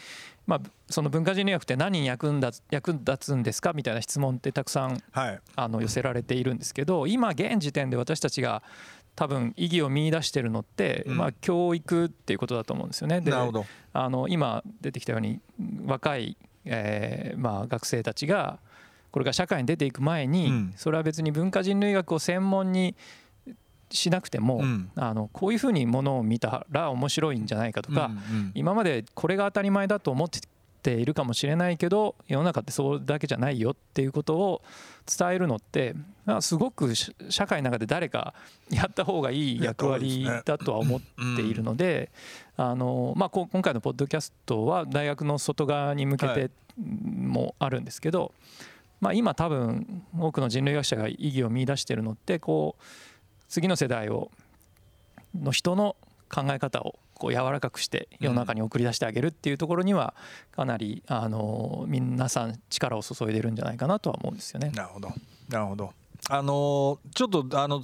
まあその文化人類学って何に役立つんですかみたいな質問ってたくさんあの寄せられているんですけど今現時点で私たちが多分意義を見出してるのって、うんまあ、教育っていうことだと思うんですよね。でなるほどあの今出てきたように若い、えーまあ、学生たちがこれが社会に出ていく前に、うん、それは別に文化人類学を専門にしなくても、うん、あのこういうふうにものを見たら面白いんじゃないかとか、うんうん、今までこれが当たり前だと思っているかもしれないけど世の中ってそうだけじゃないよっていうことを伝えるのってすごく社会の中で誰かやった方がいい役割だとは思っているのであのまあ今回のポッドキャストは大学の外側に向けてもあるんですけどまあ今多分多くの人類学者が意義を見出しているのってこう次の世代をの人の考え方をこう柔らかくして世の中に送り出してあげるっていうところにはかなりあの皆さん力を注いでるんじゃないかなとは思うんですよね。なるほどなるほどあのちょっとあの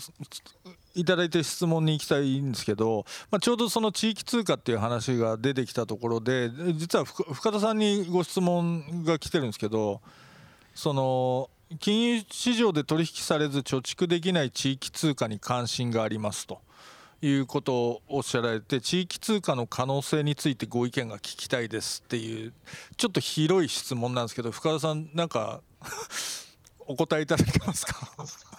いただいて質問に行きたいんですけど、まあ、ちょうどその地域通貨っていう話が出てきたところで実は深田さんにご質問が来てるんですけどその金融市場で取引されず貯蓄できない地域通貨に関心がありますということをおっしゃられて地域通貨の可能性についてご意見が聞きたいですっていうちょっと広い質問なんですけど深田さんなんかお答えいただけますか。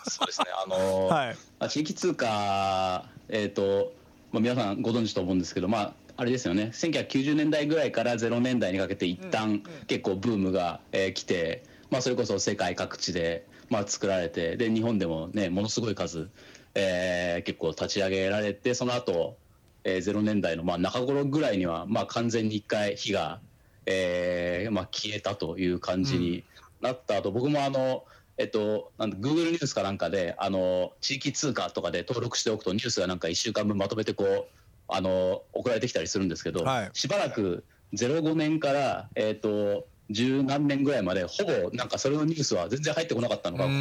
そうですね、あのーはい、地域通貨、えーとまあ、皆さんご存知と思うんですけど、まあ、あれですよねせんきゅうひゃくきゅうじゅうねんだいぐらいからゼロねんだいにかけて一旦結構ブームが、えー、来て、まあ、それこそ世界各地で、まあ、作られてで日本でも、ね、ものすごい数、えー、結構立ち上げられてその後、えー、ゼロねんだいのまあ中頃ぐらいには、まあ、完全に一回火が、えーまあ、消えたという感じになった後、うん、僕もあのえっと、なん Google ニュースかなんかであの地域通貨とかで登録しておくとニュースがなんかいっしゅうかんぶんまとめてこうあの送られてきたりするんですけど、はい、しばらくゼロごねんから、えっと、じゅうなんねんぐらいまでほぼなんかそれのニュースは全然入ってこなかったのがここ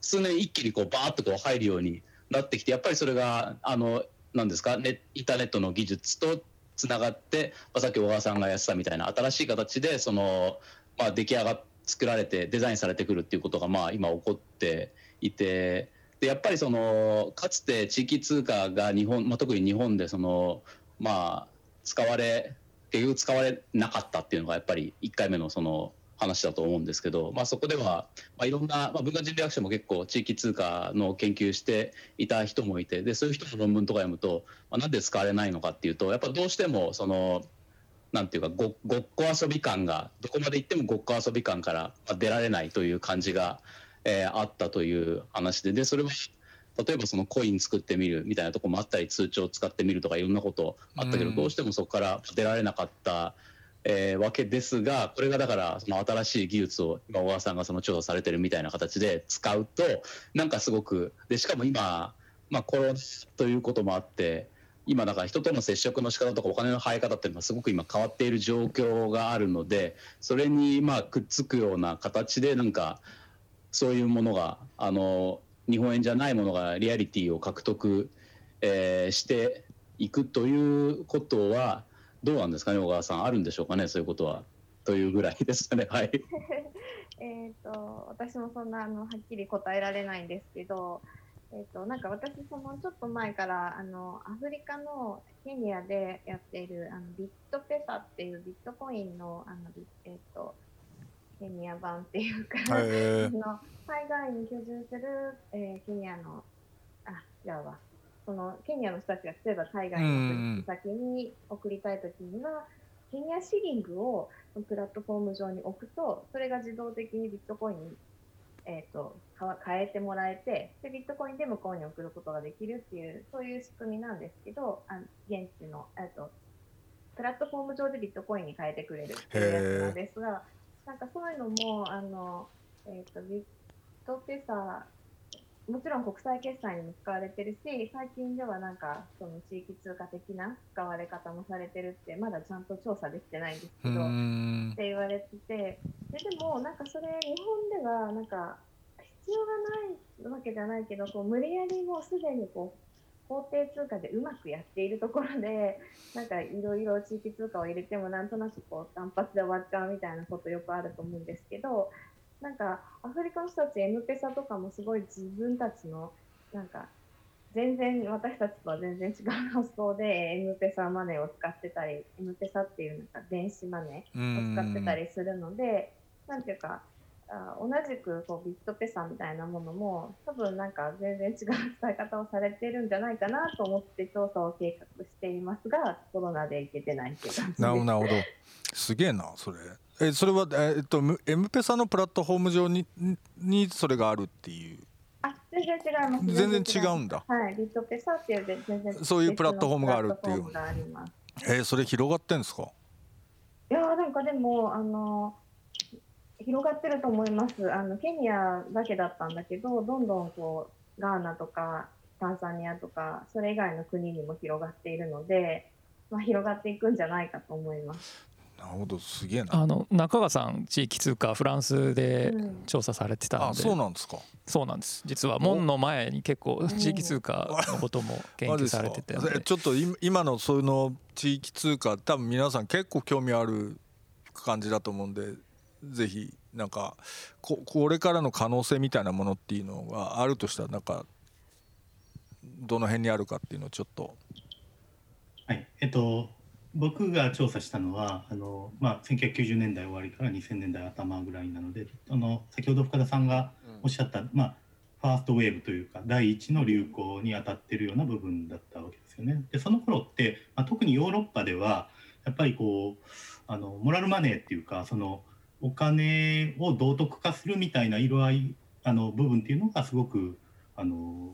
数年一気にこうバーッとこう入るようになってきてやっぱりそれがあのなんですか、ね、インターネットの技術とつながって、まあ、さっき小川さんがやってたみたいな新しい形でその、まあ、出来上がって作られてデザインされてくるっていうことがまあ今起こっていてでやっぱりそのかつて地域通貨が日本、まあ、特に日本でそのまあ使われ結局使われなかったっていうのがやっぱりいっかいめのその話だと思うんですけど、まあ、そこではまあいろんな、まあ、文化人類学者も結構地域通貨の研究していた人もいてでそういう人の論文とか読むと、まあ、なんで使われないのかっていうとやっぱどうしてもそのなんていうか ご, ごっこ遊び感がどこまで行ってもごっこ遊び感から出られないという感じが、えー、あったという話 で, でそれは例えばそのコイン作ってみるみたいなところもあったり通帳を使ってみるとかいろんなことあったけどどうしてもそこから出られなかった、えー、わけですがこれがだからその新しい技術を今小川さんがその調査されてるみたいな形で使うとなんかすごくでしかも今、まあ、コロナということもあって今だから人との接触の仕方とかお金の払い方っていうのはすごく今変わっている状況があるのでそれにまあくっつくような形でなんかそういうものがあの日本円じゃないものがリアリティを獲得えしていくということはどうなんですかね小川さんあるんでしょうかねそういうことはというぐらいですねはいえと私もそんなあのはっきり答えられないんですけどえー、となんか私そのちょっと前からあのアフリカのケニアでやっているあのビットペサっていうビットコインの、 あの、えー、とケニア版っていうかあの海外に居住する、えー、ケニアのあ違うわそのケニアの人たちが例えば海外の先に送りたいときにはケニアシリングをプラットフォーム上に置くとそれが自動的にビットコインにえー、と変えてもらえて、でビットコインで向こうに送ることができるっていう、そういう仕組みなんですけど、あ現地のあとプラットフォーム上でビットコインに変えてくれるっていうやつなんですが、なんかそういうのもあの、えー、とビットってさ、もちろん国際決済にも使われてるし、最近ではなんかその地域通貨的な使われ方もされてるって、まだちゃんと調査できてないんですけどって言われてて、で, でもなんかそれ日本ではなんか必要がないわけじゃないけど、こう無理やりもうすでにこう法定通貨でうまくやっているところで、なんかいろいろ地域通貨を入れてもなんとなくこう単発で終わっちゃうみたいなことよくあると思うんですけど、なんかアフリカの人たちエムペサとかもすごい自分たちのなんか全然私たちとは全然違う発想でエムペサマネーを使ってたり、エムペサっていうなんか電子マネーを使ってたりするので、なんていうかあ同じくこうビットペサみたいなものも多分なんか全然違う使い方をされてるんじゃないかなと思って調査を計画していますが、コロナで行けてないっていう感じです。なるほど、すげえなそれ。えそれは、えっと、エムペサのプラットフォーム上 に, にそれがあるっていう。あ、全然違います。全然違うんだ。はい、ビットペサっていう全然そういうプラットフォームがあるっていう。えー、それ広がってんですか。いやなんかでもあの広がってると思います。あのケニアだけだったんだけど、どんどんこうガーナとかタンザニアとかそれ以外の国にも広がっているので、まあ、広がっていくんじゃないかと思います。なるほど、すげえな。あの中川さん地域通貨フランスで調査されてたので、うん、あそうなんですか。そうなんです。実は門の前に結構地域通貨のことも研究されてて、ちょっと今のそういうの地域通貨多分皆さん結構興味ある感じだと思うんで、ぜひなんか こ, これからの可能性みたいなものっていうのがあるとしたら、なんかどの辺にあるかっていうのをちょっと。はい、えっと僕が調査したのはあの、まあ、せんきゅうひゃくきゅうじゅうねんだい終わりからにせんねんだい頭ぐらいなので、あの先ほど深田さんがおっしゃった、うんまあ、ファーストウェーブというか第一の流行に当たっているような部分だったわけですよね。でその頃って、まあ、特にヨーロッパではやっぱりこうあのモラルマネーっていうか、そのお金を道徳化するみたいな色合いあの部分っていうのがすごくあの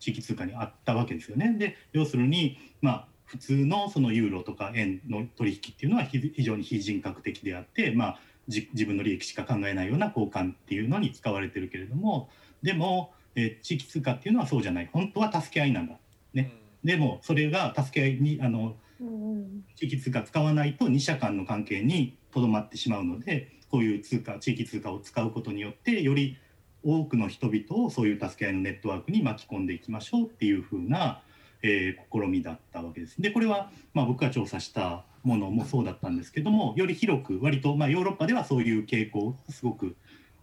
地域通貨にあったわけですよね。で要するに、まあ普通のそのユーロとか円の取引っていうのは非常に非人格的であって、まあ、自分の利益しか考えないような交換っていうのに使われてるけれども、でも、えー、地域通貨っていうのはそうじゃない、本当は助け合いなんだ、ねうん、でもそれが助け合いにあの、うん、地域通貨使わないと二者間の関係にとどまってしまうので、こういう通貨地域通貨を使うことによってより多くの人々をそういう助け合いのネットワークに巻き込んでいきましょうっていう風なえー、試みだったわけです。でこれは、まあ、僕が調査したものもそうだったんですけども、より広く割と、まあ、ヨーロッパではそういう傾向がすごく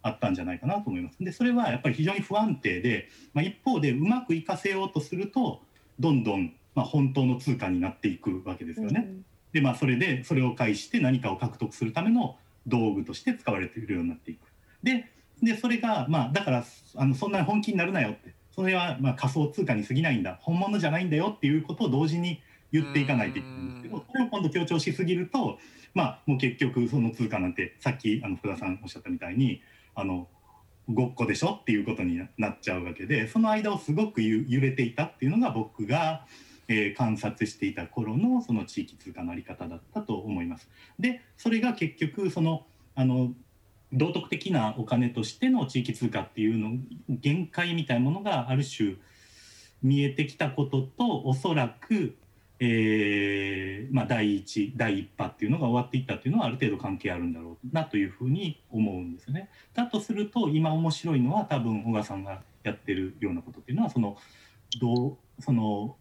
あったんじゃないかなと思います。でそれはやっぱり非常に不安定で、まあ、一方でうまく活かせようとするとどんどん、まあ、本当の通貨になっていくわけですよね、うん、で、まあ、それでそれを介して何かを獲得するための道具として使われているようになっていく。 で, でそれが、まあ、だからあのそんなに本気になるなよって、それはまあ仮想通貨に過ぎないんだ、本物じゃないんだよっていうことを同時に言っていかないといけないんですけど、それを今度強調しすぎると、まあ、もう結局その通貨なんてさっきあの福田さんおっしゃったみたいにあのごっこでしょっていうことになっちゃうわけで、その間をすごく揺れていたっていうのが僕が、えー、観察していた頃のその地域通貨のあり方だったと思います。でそれが結局そのあの道徳的なお金としての地域通貨っていうの限界みたいなものがある種見えてきたことと、おそらく、えーまあ、第一第一波っていうのが終わっていったっていうのはある程度関係あるんだろうなというふうに思うんですよね。だとすると今面白いのは、多分小川さんがやってるようなことっていうのはそのどその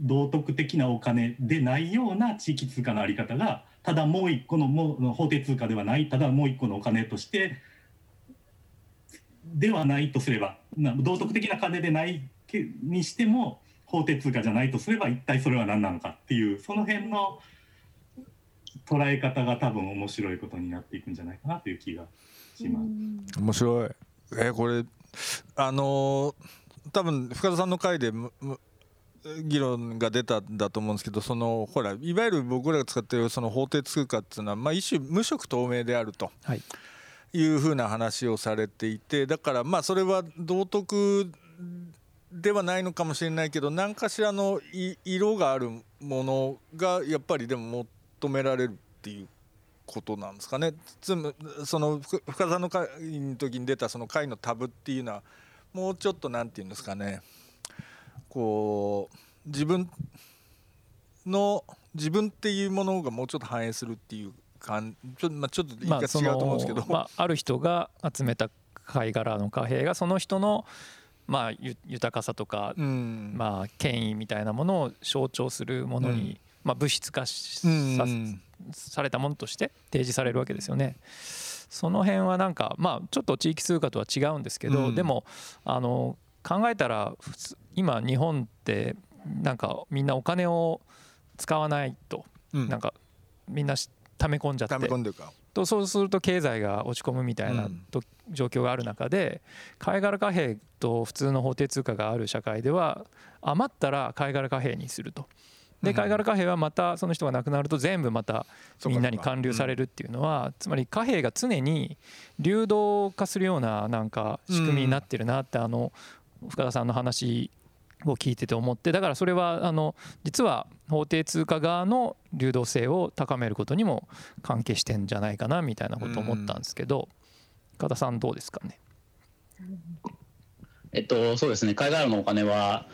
道徳的なお金でないような地域通貨のあり方が、ただもう一個のも法定通貨ではない、ただもう一個のお金としてではないとすれば、道徳的な金でないにしても法定通貨じゃないとすれば、一体それは何なのかっていう、その辺の捉え方が多分面白いことになっていくんじゃないかなという気がします。面白い。えー、これあのー、多分深田さんの回でむむ議論が出たんだと思うんですけど、そのほらいわゆる僕らが使っているその法定通貨っていうのは、まあ一種無色透明であると、はい、いうふうな話をされていて、だからまあそれは道徳ではないのかもしれないけど、何かしらの色があるものがやっぱりでも求められるっていうことなんですかね。つむその深澤の会の時に出たその会のタブっていうのはもうちょっとなんていうんですかね、こう自分の自分っていうものがもうちょっと反映するっていう感ちょ、まあ、ちょっと言い方違うと思うんですけど、まあまあ、ある人が集めた貝殻の貨幣がその人のまあ豊かさとか、うんまあ、権威みたいなものを象徴するものに、うんまあ、物質化 さ,、うん、されたものとして提示されるわけですよね。その辺はなんか、まあ、ちょっと地域通貨とは違うんですけど、うん、でもあの考えたら普通今日本ってなんかみんなお金を使わないと、うん、なんかみんな溜め込んじゃって溜め込んでるかと、そうすると経済が落ち込むみたいな、うん、状況がある中で貝殻貨幣と普通の法定通貨がある社会では余ったら貝殻貨幣にすると、で貝殻貨幣はまたその人が亡くなると全部またみんなに還流されるっていうのは、つまり貨幣が常に流動化するようななんか仕組みになってるなって、あの深田さんの話を聞いてて思って、だからそれはあの実は法定通貨側の流動性を高めることにも関係してんじゃないかなみたいなことを思ったんですけど、深田さんどうですかね。えっとそうですね、貝殻のお金は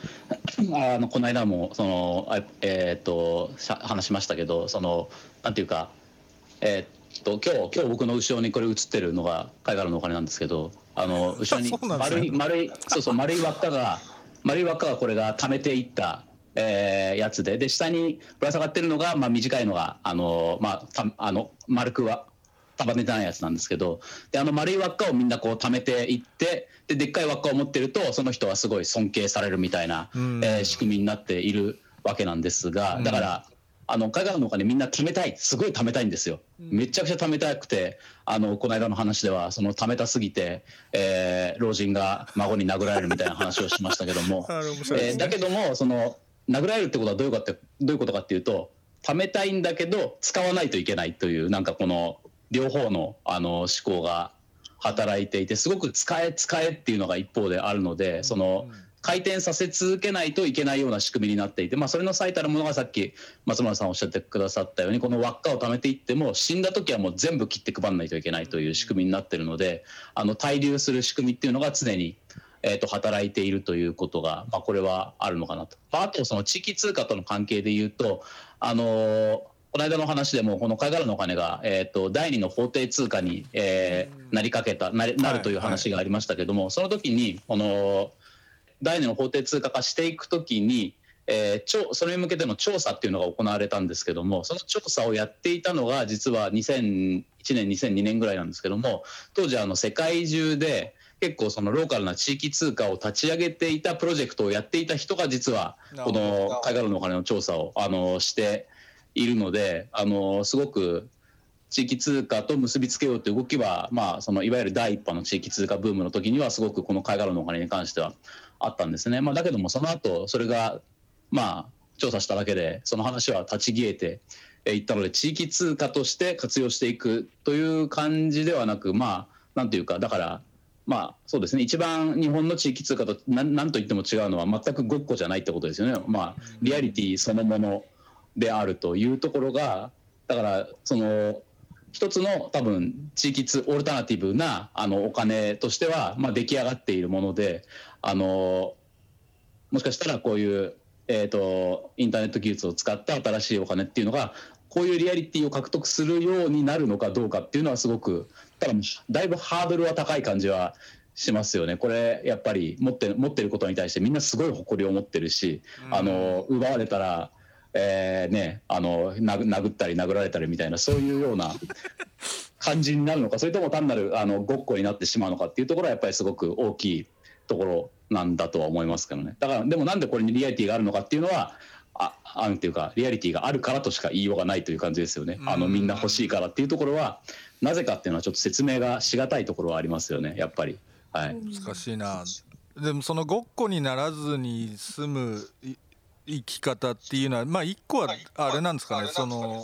あのこの間もそのえー、っと話しましたけど、そのなんていうか、えー、っと今日今日僕の後ろにこれ映ってるのが貝殻のお金なんですけど、あの後ろに丸い丸いそうそう丸い輪っかが丸い輪っかがこれが溜めていった、えー、やつで、で下にぶら下がってるのが、まあ、短いのがあのまあたあの丸くは束ねてないやつなんですけど、であの丸い輪っかをみんなこう貯めていって、 で, でっかい輪っかを持ってるとその人はすごい尊敬されるみたいな、うんえー、仕組みになっているわけなんですが、だから、うん、あの海外のお金みんな貯めたい、すごい貯めたいんですよ、うん、めちゃくちゃ貯めたくて、あのこの間の話ではその貯めたすぎて、えー、老人が孫に殴られるみたいな話をしましたけども、あれ面白いですね。えー、だけどもその殴られるってことはどういうことかって、どういうことかっていうと、貯めたいんだけど使わないといけないという、なんかこの両方 の, あの思考が働いていて、すごく使え使えっていうのが一方であるので、その回転させ続けないといけないような仕組みになっていて、まあそれの最たるものがさっき松村さんおっしゃってくださったように、この輪っかを貯めていっても死んだ時はもう全部切って配らないといけないという仕組みになっているので、あの滞留する仕組みっていうのが常にえー、と働いているということが、まあ、これはあるのかなと。あとその地域通貨との関係でいうと、あのーこの間の話でもこの貝殻のお金がえっと第二の法定通貨にえなりかけた な, なるという話がありましたけども、その時にこの第二の法定通貨化していく時にえそれに向けての調査っていうのが行われたんですけども、その調査をやっていたのが実はにせんいちねんにせんにねんぐらいなんですけども、当時あの世界中で結構そのローカルな地域通貨を立ち上げていたプロジェクトをやっていた人が実はこの貝殻のお金の調査をあのしているので、あのすごく地域通貨と結びつけようという動きは、まあ、そのいわゆる第一波の地域通貨ブームの時にはすごくこの貝殻のお金に関してはあったんですね、まあ、だけどもその後それが、まあ、調査しただけでその話は立ち消えていったので、地域通貨として活用していくという感じではなく、まあなんていうか、だからまあそうですね、一番日本の地域通貨と何と言っても違うのは全くごっこじゃないってことですよね、まあ、リアリティそのものであるというところが、だからその一つの多分地域通オルタナティブなあのお金としては、まあ、出来上がっているもので、あのもしかしたらこういう、えーと、インターネット技術を使った新しいお金っていうのがこういうリアリティを獲得するようになるのかどうかっていうのはすごく多分だいぶハードルは高い感じはしますよね。これやっぱり持って、持ってることに対してみんなすごい誇りを持ってるし、あの奪われたらえーね、あの殴ったり殴られたりみたいな、そういうような感じになるのか、それとも単なるあのごっこになってしまうのかっていうところはやっぱりすごく大きいところなんだとは思いますけどね。だからでもなんでこれにリアリティがあるのかっていうのは、あなんていうかリアリティがあるからとしか言いようがないという感じですよね。あのみんな欲しいからっていうところはなぜかっていうのはちょっと説明がしがたいところはありますよね、やっぱり、はい、難しいな。でもそのごっこにならずに済む生き方っていうのは、まあ一個はあれなんですかね、その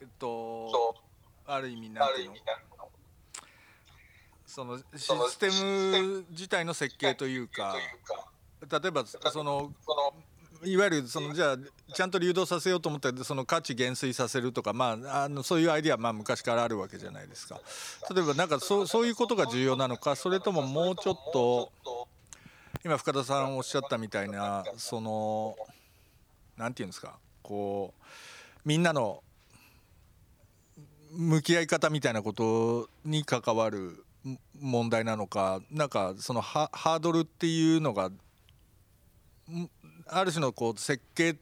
えっとある意味なんていうの、そのシステム自体の設計というか、例えばそのいわゆるそのじゃあちゃんと流動させようと思ったらその価値減衰させるとか、まあ、あのそういうアイディアはまあ昔からあるわけじゃないですか。例えばなんか そ, そういうことが重要なのか、それとももうちょっと今深田さんおっしゃったみたいなそのなんていうんですか、こうみんなの向き合い方みたいなことに関わる問題なのか、なんかそのハードルっていうのがある種のこう設計思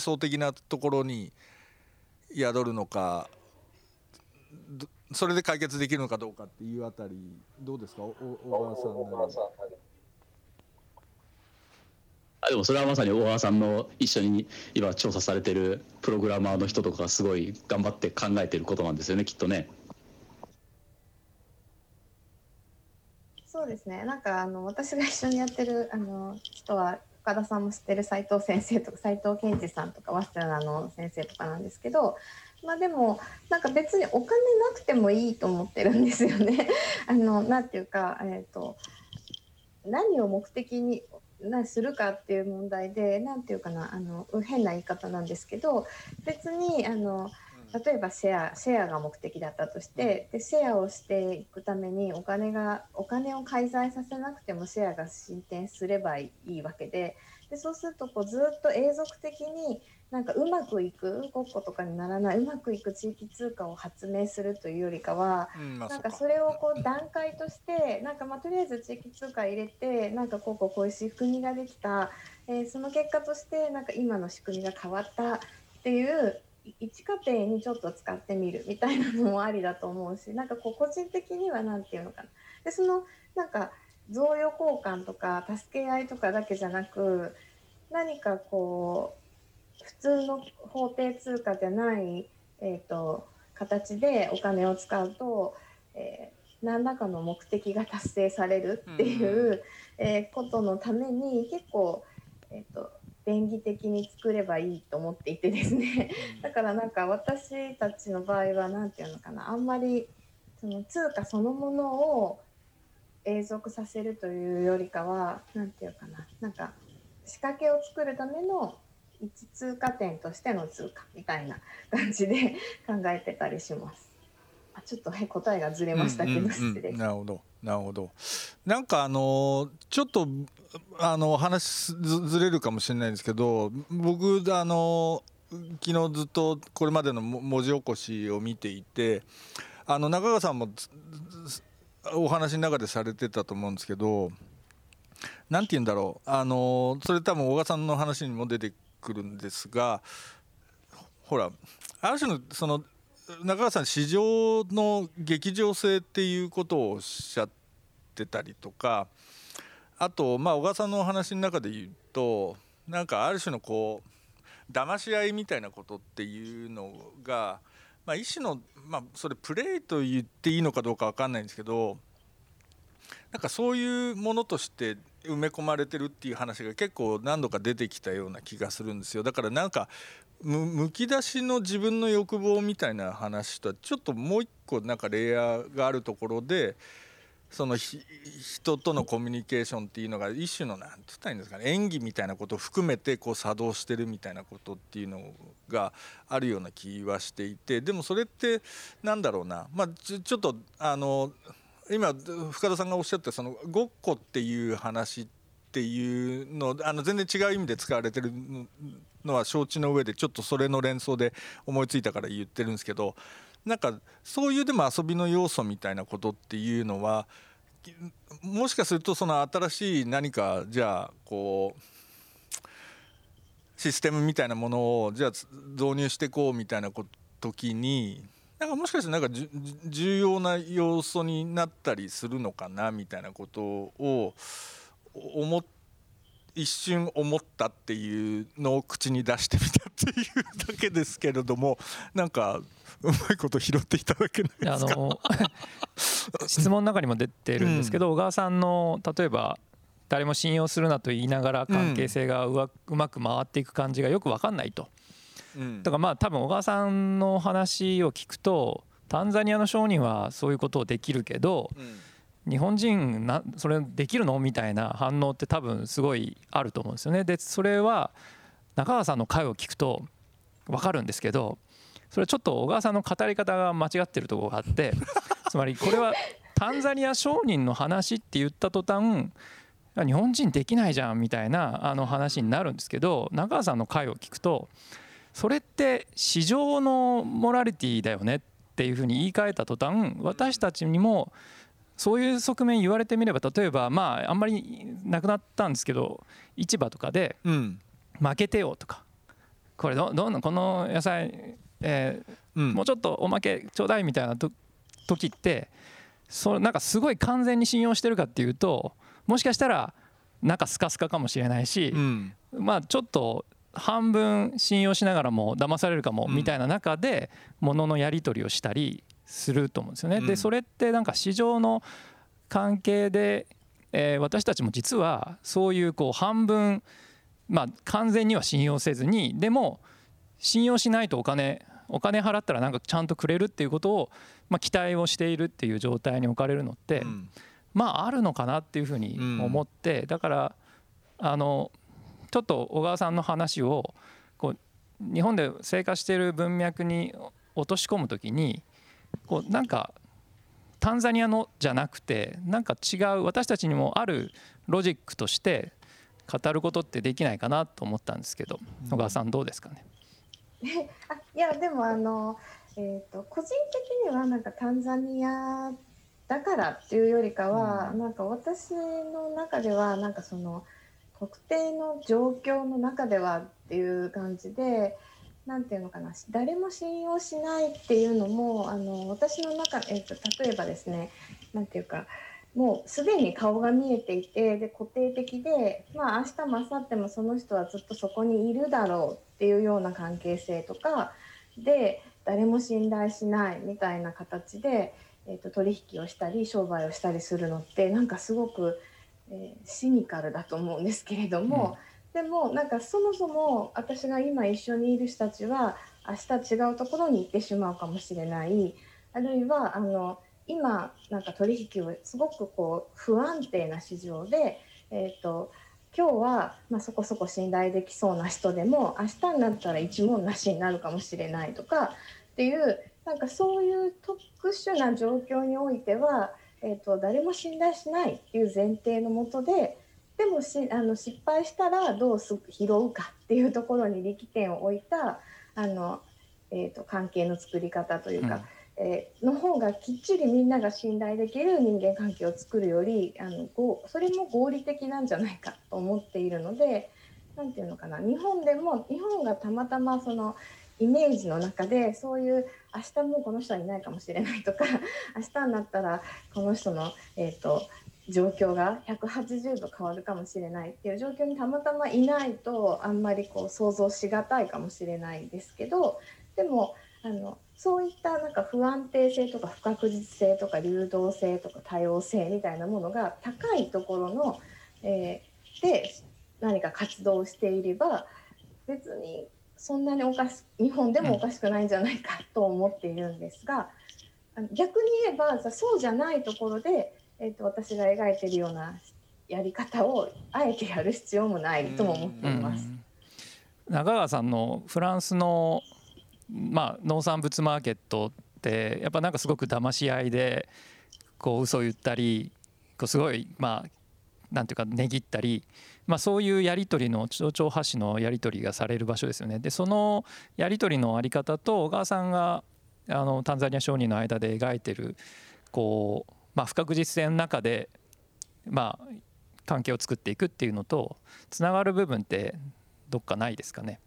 想的なところに宿るのか、それで解決できるのかどうかっていうあたりどうですか、小川さん。あでもそれはまさに大原さんの一緒に今調査されてるプログラマーの人とかがすごい頑張って考えてることなんですよね、きっとね。そうですね、なんかあの私が一緒にやってるあの人は岡田さんも知ってる斉藤先生とか斉藤健二さんとか早稲田の先生とかなんですけど、まあ、でもなんか別にお金なくてもいいと思ってるんですよねあのなんていうか、えーと、何を目的に何するかっていう問題で、なんていうかな、あの変な言い方なんですけど、別にあの例えばシェアシェアが目的だったとして、でシェアをしていくためにお金がお金を介在させなくてもシェアが進展すればいいわけで、でそうするとこうずっと永続的になんかうまくいくごっことかにならない、うまくいく地域通貨を発明するというよりかは、なんかそれをこう段階としてなんかまあとりあえず地域通貨入れてなんかこうこうこういう仕組みができた、えー、その結果としてなんか今の仕組みが変わったっていう一過程にちょっと使ってみるみたいなのもありだと思うし、なんかこう個人的にはなんていうのかな、でそのなんか贈与交換とか助け合いとかだけじゃなく、何かこう普通の法定通貨じゃない、えー、と形でお金を使うと、えー、何らかの目的が達成されるっていう、うんえー、ことのために結構、えー、と便宜的に作ればいいと思っていてですねだからなんか私たちの場合はなんていうのかな、あんまりその通貨そのものを永続させるというよりかはなんていうかな、なんか仕掛けを作るための一通過点としての通過みたいな感じで考えてたりします。あ、ちょっと答えがずれましたけど、うんうんうん、なるほどなるほど。なんかあのちょっとあの話ず、ずれるかもしれないんですけど、僕あの昨日ずっとこれまでの文字起こしを見ていて、あの中川さんもお話の中でされてたと思うんですけど、なんて言うんだろう、あのそれ多分小川さんの話にも出てくるんですが、ほらある種のその中川さん市場の劇場性っていうことをおっしゃってたりとか、あとまあ小川さんのお話の中で言うとなんかある種のこう騙し合いみたいなことっていうのが、まあ一種のまあそれプレイと言っていいのかどうか分かんないんですけど、なんかそういうものとして埋め込まれてるっていう話が結構何度か出てきたような気がするんですよ。だからなんかむき出しの自分の欲望みたいな話とはちょっともう一個なんかレイヤーがあるところで、その人とのコミュニケーションっていうのが一種のなんて言ったらいいんですかね、演技みたいなことを含めてこう作動してるみたいなことっていうのがあるような気はしていて、でもそれってなんだろうな、まあちょ、ちょっとあの今深田さんがおっしゃったそのごっこっていう話っていうの、あの全然違う意味で使われてるのは承知の上で、ちょっとそれの連想で思いついたから言ってるんですけど、なんかそういうでも遊びの要素みたいなことっていうのは、もしかするとその新しい何かじゃあこうシステムみたいなものをじゃあ導入していこうみたいな時になんかもしかしてなんか重要な要素になったりするのかなみたいなことを思一瞬思ったっていうのを口に出してみたっていうだけですけれども、なんかうまいこと拾っていただけないですか。あの質問の中にも出てるんですけど、うん、小川さんの例えば誰も信用するなと言いながら関係性が う, わ、うん、うまく回っていく感じがよく分かんないと、うん、だからまあ多分小川さんの話を聞くとタンザニアの商人はそういうことをできるけど、うん、日本人なそれできるのみたいな反応って多分すごいあると思うんですよね。でそれは中川さんの回を聞くと分かるんですけど、それはちょっと小川さんの語り方が間違ってるところがあってつまりこれはタンザニア商人の話って言った途端日本人できないじゃんみたいなあの話になるんですけど、中川さんの回を聞くとそれって市場のモラリティだよねっていうふうに言い換えた途端、私たちにもそういう側面言われてみれば、例えばまああんまりなくなったんですけど市場とかで負けてよとか、これどどんどんこの野菜えもうちょっとおまけちょうだいみたいなと時ってそれなんかすごい完全に信用してるかっていうと、もしかしたら中スカスカかもしれないし、うん、まあちょっと半分信用しながらも騙されるかもみたいな中で物のやり取りをしたりすると思うんですよね、うん、でそれってなんか市場の関係で、えー、私たちも実はそういうこう半分、まあ、完全には信用せずに、でも信用しないとお金お金払ったらなんかちゃんとくれるっていうことを、まあ、期待をしているっていう状態に置かれるのって、うんまあ、あるのかなっていうふうに思って、うん、だからあのちょっと小川さんの話をこう日本で生活している文脈に落とし込むときにこうなんかタンザニアのじゃなくてなんか違う私たちにもあるロジックとして語ることってできないかなと思ったんですけど、うん、小川さんどうですかね。あいやでもあの、えーと、個人的にはなんかタンザニアだからっていうよりかはなんか私の中ではなんかその特定の状況の中ではっていう感じでなんていうのかな誰も信用しないっていうのもあの私の中えっと例えばですねなんていうかもうすでに顔が見えていてで固定的でまあ明日も明後日もその人はずっとそこにいるだろうっていうような関係性とかで誰も信頼しないみたいな形でえーと、取引をしたり商売をしたりするのってなんかすごく、えー、シニカルだと思うんですけれども、うん、でもなんかそもそも私が今一緒にいる人たちは明日違うところに行ってしまうかもしれない、あるいはあの今なんか取引をすごくこう不安定な市場で、えーと、今日はまあそこそこ信頼できそうな人でも明日になったら一文無しになるかもしれないとかっていうなんかそういう特殊な状況においては、えーと、誰も信頼しないっていう前提のもとで、でもしあの失敗したらどう拾うかっていうところに力点を置いたあの、えーと、関係の作り方というか、うんえー、の方がきっちりみんなが信頼できる人間関係を作るよりあのそれも合理的なんじゃないかと思っているので、なんていうのかな日本でも日本がたまたまそのイメージの中でそういう明日もこの人はいないかもしれないとか明日になったらこの人の、えーと、状況がひゃくはちじゅうど変わるかもしれないっていう状況にたまたまいないとあんまりこう想像しがたいかもしれないですけど、でもあのそういったなんか不安定性とか不確実性とか流動性とか多様性みたいなものが高いところの、えー、で何か活動をしていれば別にそんなにおかし日本でもおかしくないんじゃないかと思っているんですが、逆に言えばそうじゃないところで、えーと、私が描いているようなやり方をあえてやる必要もないとも思っています。中川さんのフランスの、まあ、農産物マーケットってやっぱなんかすごく騙し合いでこう嘘を言ったりこうすごいまあなんていうか値切ったり、まあ、そういうやり取りの丁々発止のやり取りがされる場所ですよね。でそのやり取りのあり方と小川さんがあのタンザニア商人の間で描いてるこう、まあ、不確実性の中で、まあ、関係を作っていくっていうのとつながる部分ってどっかないですかね。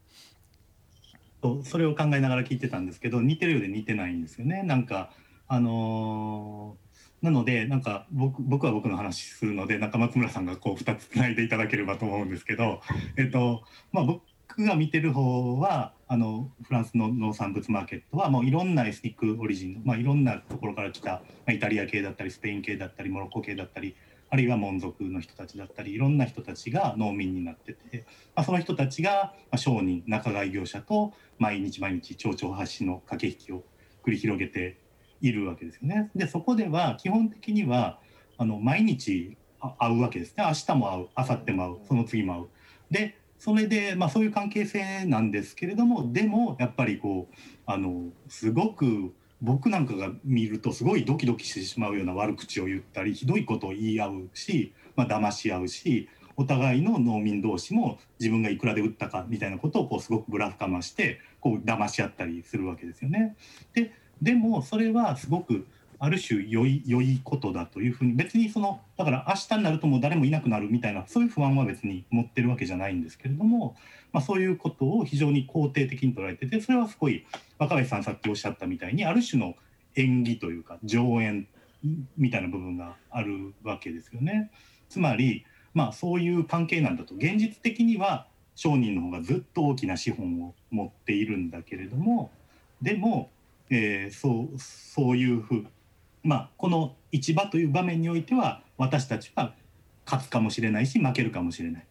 それを考えながら聞いてたんですけど似てるようで似てないんですよね。なんかあのーなのでなんか 僕, 僕は僕の話するので中松村さんがこうふたつつないでいただければと思うんですけど、えっとまあ、僕が見てる方はあのフランスの農産物マーケットはもういろんなエスニックオリジンの、まあ、いろんなところから来た、まあ、イタリア系だったりスペイン系だったりモロッコ系だったりあるいはモン族の人たちだったりいろんな人たちが農民になってて、まあ、その人たちが商人仲買業者と毎日毎日丁々発止の駆け引きを繰り広げているわけですよね。でそこでは基本的にはあの毎日会うわけですね。明日も会う、明後日も会う、その次も会う。でそれで、まあ、そういう関係性なんですけれども、でもやっぱりこうあのすごく僕なんかが見るとすごいドキドキしてしまうような悪口を言ったりひどいことを言い合うし、まあ、騙し合うし、お互いの農民同士も自分がいくらで売ったかみたいなことをこうすごくブラフかましてこう騙し合ったりするわけですよね。で、でもそれはすごくある種良い、良いことだというふうに、別にそのだから明日になるともう誰もいなくなるみたいなそういう不安は別に持ってるわけじゃないんですけれども、まあ、そういうことを非常に肯定的に捉えてて、それはすごい若林さんさっきおっしゃったみたいにある種の縁起というか上縁みたいな部分があるわけですよね。つまりまあそういう関係なんだと。現実的には商人の方がずっと大きな資本を持っているんだけれども、でも、えー、そう、そういうふう、まあこの市場という場面においては私たちは勝つかもしれないし負けるかもしれない、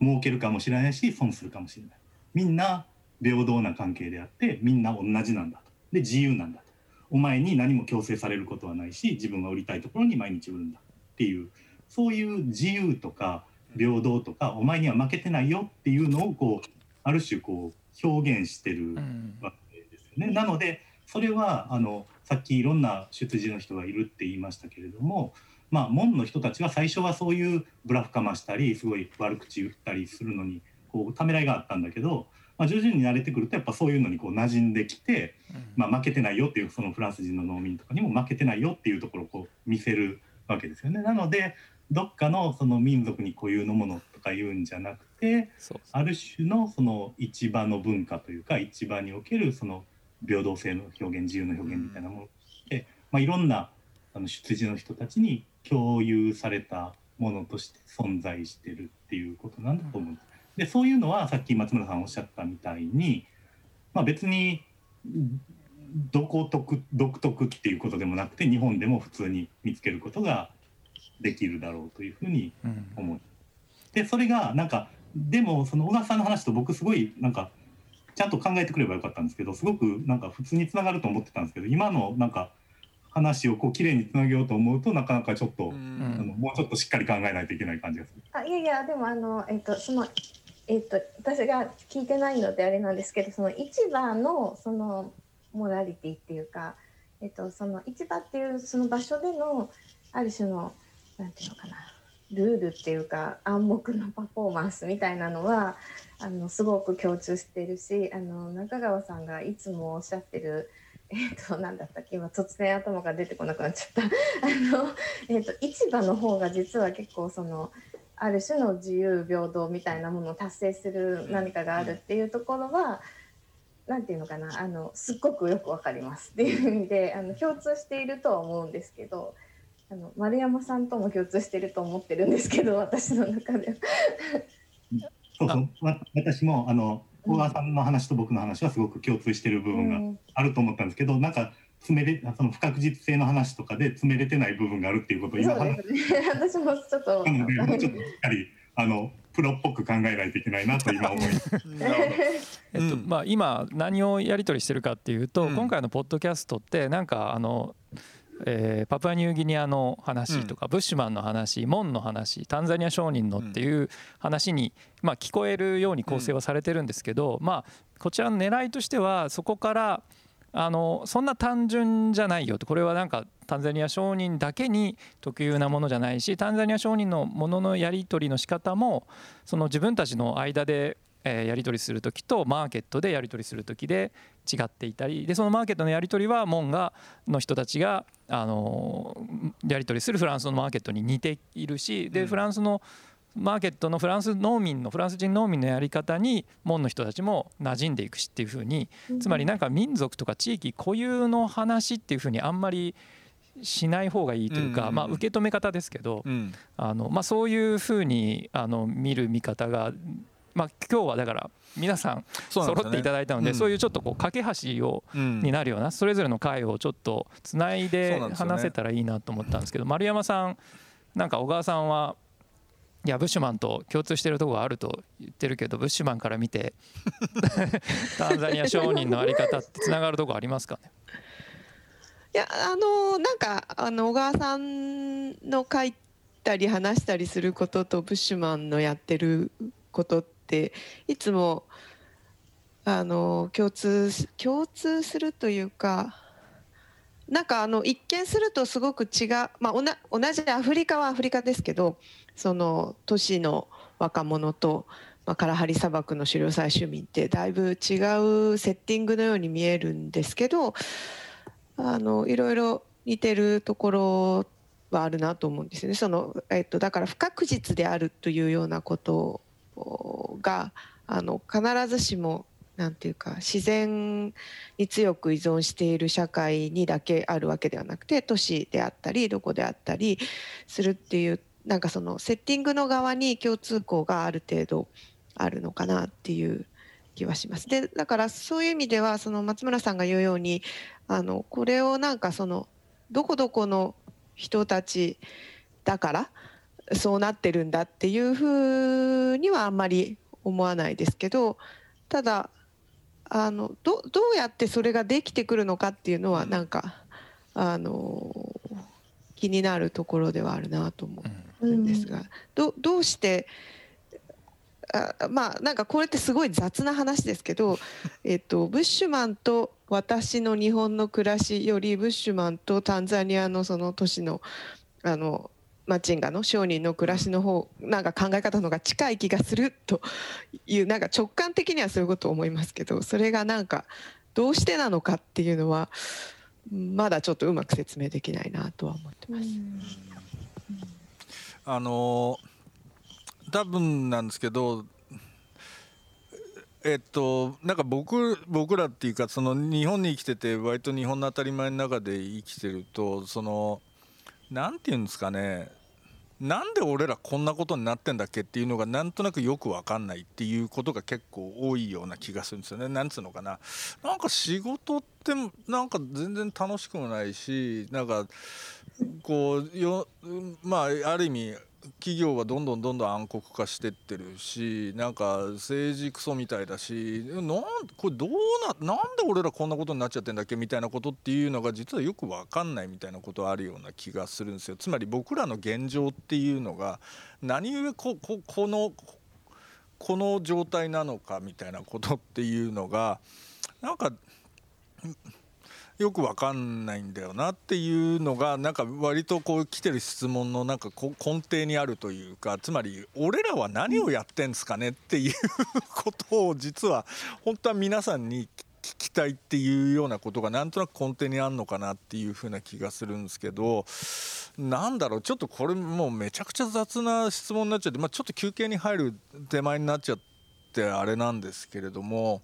儲けるかもしれないし損するかもしれない、みんな平等な関係であってみんな同じなんだと。で自由なんだと。お前に何も強制されることはないし、自分が売りたいところに毎日売るんだっていう、そういう自由とか平等とかお前には負けてないよっていうのをこうある種こう表現してるわけですよね、うん、なのでそれはあのさっきいろんな出自の人がいるって言いましたけれども、まあ門の人たちは最初はそういうブラフかましたりすごい悪口言ったりするのにこうためらいがあったんだけど、まあ、徐々に慣れてくるとやっぱそういうのにこう馴染んできて、まあ負けてないよっていう、そのフランス人の農民とかにも負けてないよっていうところをこう見せるわけですよね。なのでどっかのその民族に固有のものとか言うんじゃなくて、ある種のその市場の文化というか、市場におけるその平等性の表現、自由の表現みたいなもので、まあいろんなあの出自の人たちに共有されたものとして存在してるっていうことなんだと思うんです。でそういうのはさっき松村さんおっしゃったみたいに、まあ別にどこ得独特っていうことでもなくて、日本でも普通に見つけることができるだろうというふうに思う、うん、でそれがなんかでもその小川さんの話と僕すごいなんかちゃんと考えてくればよかったんですけど、すごくなんか普通につながると思ってたんですけど、今のなんか話をこう綺麗につなげようと思うとなかなかちょっと、うん、あのもうちょっとしっかり考えないといけない感じがする。あいやいやでもあの、えーとそのえーと私が聞いてないのであれなんですけど、その市場のそのモラリティっていうか、えーとその市場っていうその場所でのある種のなんていうのかな、ルールっていうか暗黙のパフォーマンスみたいなのはあのすごく共通してるし、あの中川さんがいつもおっしゃってる、えー、と何だったっけ、今突然頭が出てこなくなっちゃったあの、えー、と市場の方が実は結構そのある種の自由平等みたいなものを達成する何かがあるっていうところは何ていうのかな、あのすっごくよく分かりますっていう意味であの共通しているとは思うんですけど。あの丸山さんとも共通してると思ってるんですけど、私の中でそうそう私もあの小川さんの話と僕の話はすごく共通してる部分があると思ったんですけど、うん、なんか詰めれその不確実性の話とかで詰めれてない部分があるっていうことを今話して、ね、私もちょっとなのでもうちょっとしっかりあのプロっぽく考えないといけないなと今思いえっとまあ今何をやり取りしてるかっていうと、うん、今回のポッドキャストってなんかあのえー、パプアニューギニアの話とか、うん、ブッシュマンの話、モンの話、タンザニア商人のっていう話に、まあ、聞こえるように構成はされてるんですけど、うん、まあこちらの狙いとしてはそこからあのそんな単純じゃないよと、これはなんかタンザニア商人だけに特有なものじゃないし、タンザニア商人のもののやり取りの仕方もその自分たちの間でえー、やり取りするときとマーケットでやり取りするときで違っていたりで、そのマーケットのやり取りはモンがの人たちが、あのー、やり取りするフランスのマーケットに似ているし、でフランスのマーケットのフランス農民のフランス人農民のやり方にモンの人たちも馴染んでいくしっていう風に、つまりなんか民族とか地域固有の話っていう風にあんまりしない方がいいというか、うんうん、まあ、受け止め方ですけど、うん、あのまあ、そういう風にあの見る見方がまあ、今日はだから皆さん揃っていただいたので、そういうちょっとこう架け橋をになるようなそれぞれの回をちょっとつないで話せたらいいなと思ったんですけど、丸山さんなんか小川さんはいやブッシュマンと共通しているところがあると言ってるけど、ブッシュマンから見てタンザニア商人のあり方ってつながるところありますかね。いや、あのなんかあの小川さんの書いたり話したりすることとブッシュマンのやってることっていつもあの共通共通するというか、なんかあの一見するとすごく違う、まあ、おな同じアフリカはアフリカですけど、その都市の若者と、まあ、カラハリ砂漠の狩猟採集民ってだいぶ違うセッティングのように見えるんですけど、あのいろいろ似てるところはあるなと思うんですよね。その、えっと、だから不確実であるというようなことがあの必ずしもなんていうか自然に強く依存している社会にだけあるわけではなくて、都市であったりどこであったりするっていう、なんかそのセッティングの側に共通項がある程度あるのかなっていう気はします。で、だからそういう意味ではその松村さんが言うように、あのこれをなんかそのどこどこの人たちだからそうなってるんだっていうふうにはあんまり思わないですけど、ただあの ど, どうやってそれができてくるのかっていうのはなんか、あの気になるところではあるなと思うんですが、うん、ど, どうしてあ、まあなんかこれってすごい雑な話ですけど、えっと、ブッシュマンと私の日本の暮らしよりブッシュマンとタンザニアのその都市のあのマチンガの商人の暮らしの方、なんか考え方の方が近い気がするという、なんか直感的にはそういうことを思いますけど、それがなんかどうしてなのかっていうのはまだちょっとうまく説明できないなとは思ってます。あの多分なんですけど、えっとなんか僕僕らっていうか、その日本に生きてて割と日本の当たり前の中で生きてると、そのなんていうんですかね、なんで俺らこんなことになってんだっけっていうのがなんとなくよく分かんないっていうことが結構多いような気がするんですよね。なんつうのかな、なんか仕事ってなんか全然楽しくもないし、なんかこうよ、まあある意味企業はどんどんどんどん暗黒化してってるし、なんか政治クソみたいだし、なんこれどうな、なんで俺らこんなことになっちゃってんだっけみたいなことっていうのが実はよく分かんないみたいなことあるような気がするんですよ。つまり僕らの現状っていうのが何故 こ, こ, このこの状態なのかみたいなことっていうのがなんかよく分かんないんだよなっていうのが、なんか割とこう来てる質問のなんか根底にあるというか、つまり俺らは何をやってんすかねっていうことを実は本当は皆さんに聞きたいっていうようなことがなんとなく根底にあるのかなっていうふうな気がするんですけど、なんだろう、ちょっとこれもうめちゃくちゃ雑な質問になっちゃって、まあちょっと休憩に入る手前になっちゃってあれなんですけれども、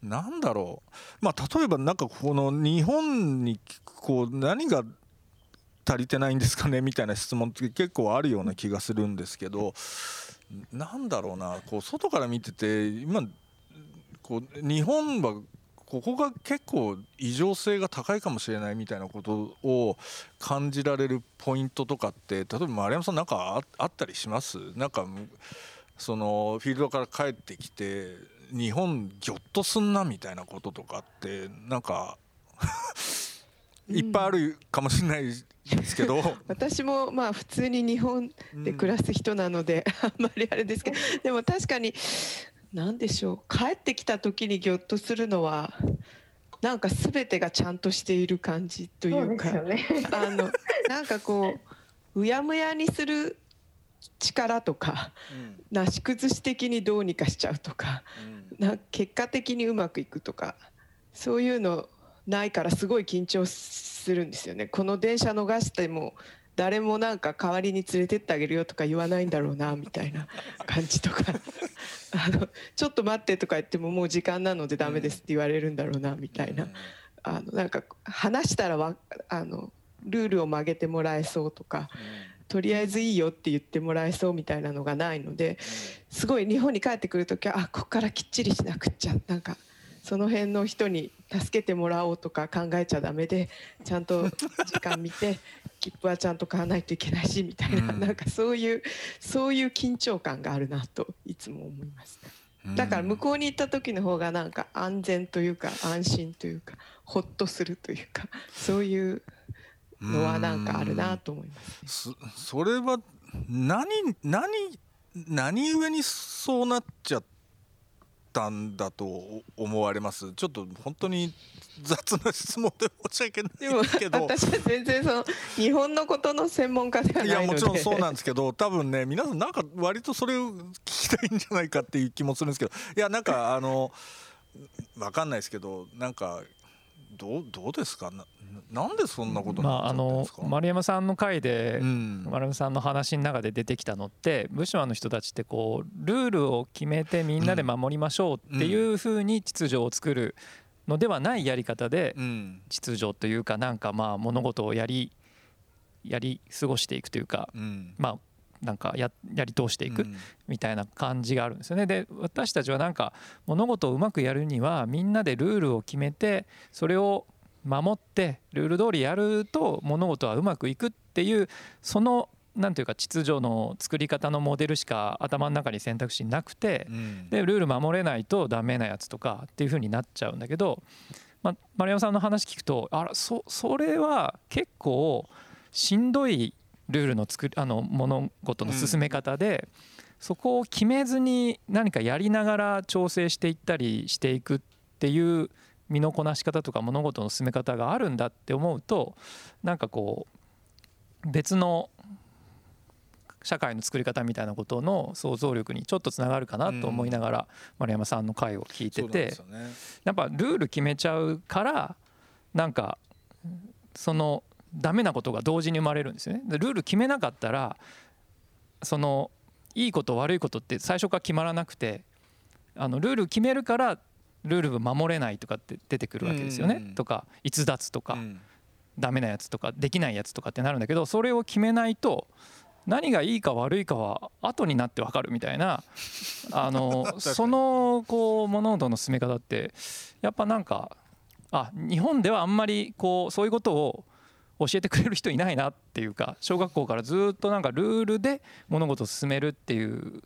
なんだろう、まあ、例えばなんかこの日本にこう何が足りてないんですかねみたいな質問って結構あるような気がするんですけど、なんだろうな、こう外から見てて今こう日本はここが結構異常性が高いかもしれないみたいなことを感じられるポイントとかって、例えば丸山さんなんかあったりします？なんかそのフィールドから帰ってきて日本ギョッとすんなみたいなこととかってなんかいっぱいあるかもしれないですけど、うん、私もまあ普通に日本で暮らす人なのであんまりあれですけど、でも確かに何でしょう、帰ってきた時にギョッとするのはなんか全てがちゃんとしている感じというか、そうですよねあのなんかこううやむやにする力とか、うん、なし崩し的にどうにかしちゃうとか、うん、なんか結果的にうまくいくとかそういうのないからすごい緊張するんですよね。この電車逃しても誰もなんか代わりに連れてってあげるよとか言わないんだろうなみたいな感じとかあのちょっと待ってとか言ってももう時間なのでダメですって言われるんだろうなみたいな、うん、あのなんか話したらわあのルールを曲げてもらえそうとか、うんとりあえずいいよって言ってもらえそうみたいなのがないので、すごい日本に帰ってくるときはあここからきっちりしなくっちゃ、なんかその辺の人に助けてもらおうとか考えちゃダメで、ちゃんと時間見て切符はちゃんと買わないといけないしみたいな、なんかそういうそういう緊張感があるなといつも思います。うだから向こうに行った時の方がなんか安全というか安心というかホッとするというか、そういうのはなんかあるなと思いますね。そ, それは何何何故にそうなっちゃったんだと思われます？ちょっと本当に雑な質問で申し訳ないですけど、でも私は全然その日本のことの専門家ではないので、いやもちろんそうなんですけど、多分ね皆さんなんか割とそれを聞きたいんじゃないかっていう気もするんですけど、いやなんかあの分かんないですけど、なんかど う, どうですか な, なんでそんなことになっちゃったんですか。まあ、あの丸山さんの回で、うん、丸山さんの話の中で出てきたのって、武将の人たちってこうルールを決めてみんなで守りましょうっていう風に秩序を作るのではないやり方で、うん、秩序というかなんかまあ物事をやりやり過ごしていくというか、うん、まあなんか や, やり通していくみたいな感じがあるんですよね。で私たちはなんか物事をうまくやるにはみんなでルールを決めてそれを守ってルール通りやると物事はうまくいくっていう、そのなんていうか秩序の作り方のモデルしか頭の中に選択肢なくて、うん、でルール守れないとダメなやつとかっていう風になっちゃうんだけど、まあ、丸山さんの話聞くとあら そ, それは結構しんどいルールの作り、あの物事の進め方で、うん、そこを決めずに何かやりながら調整していったりしていくっていう身のこなし方とか物事の進め方があるんだって思うと、なんかこう別の社会の作り方みたいなことの想像力にちょっとつながるかなと思いながら丸山さんの回を聞いてて、うん、ね、やっぱルール決めちゃうからなんかそのダメなことが同時に生まれるんですよね。でルール決めなかったらそのいいこと悪いことって最初から決まらなくて、あのルール決めるからルールを守れないとかって出てくるわけですよね、うん、とか逸脱とか、うん、ダメなやつとかできないやつとかってなるんだけど、それを決めないと何がいいか悪いかは後になって分かるみたいなあのそのこう物事の進め方ってやっぱなんかあ日本ではあんまりこうそういうことを教えてくれる人いないなっていうか、小学校からずっとなんかルールで物事を進めるっていう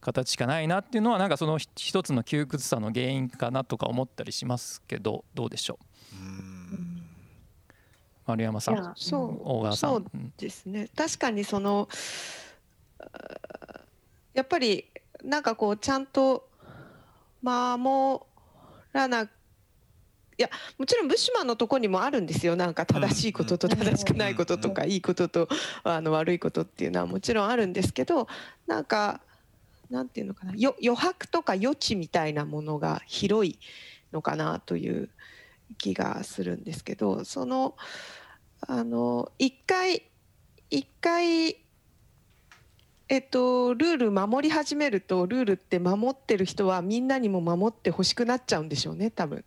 形しかないなっていうのはなんかその一つの窮屈さの原因かなとか思ったりしますけど、どうでしょう。 うーん丸山さん、そう大川さん、そうですね、確かにそのやっぱりなんかこうちゃんと守らなくいやもちろんブッシュマンのとこにもあるんですよ、なんか正しいことと正しくないこととかいいこととあの悪いことっていうのはもちろんあるんですけど、なんかなんていうのかな、余白とか余地みたいなものが広いのかなという気がするんですけど、そのあの一回一回えっと、ルール守り始めるとルールって守ってる人はみんなにも守ってほしくなっちゃうんでしょうね多分。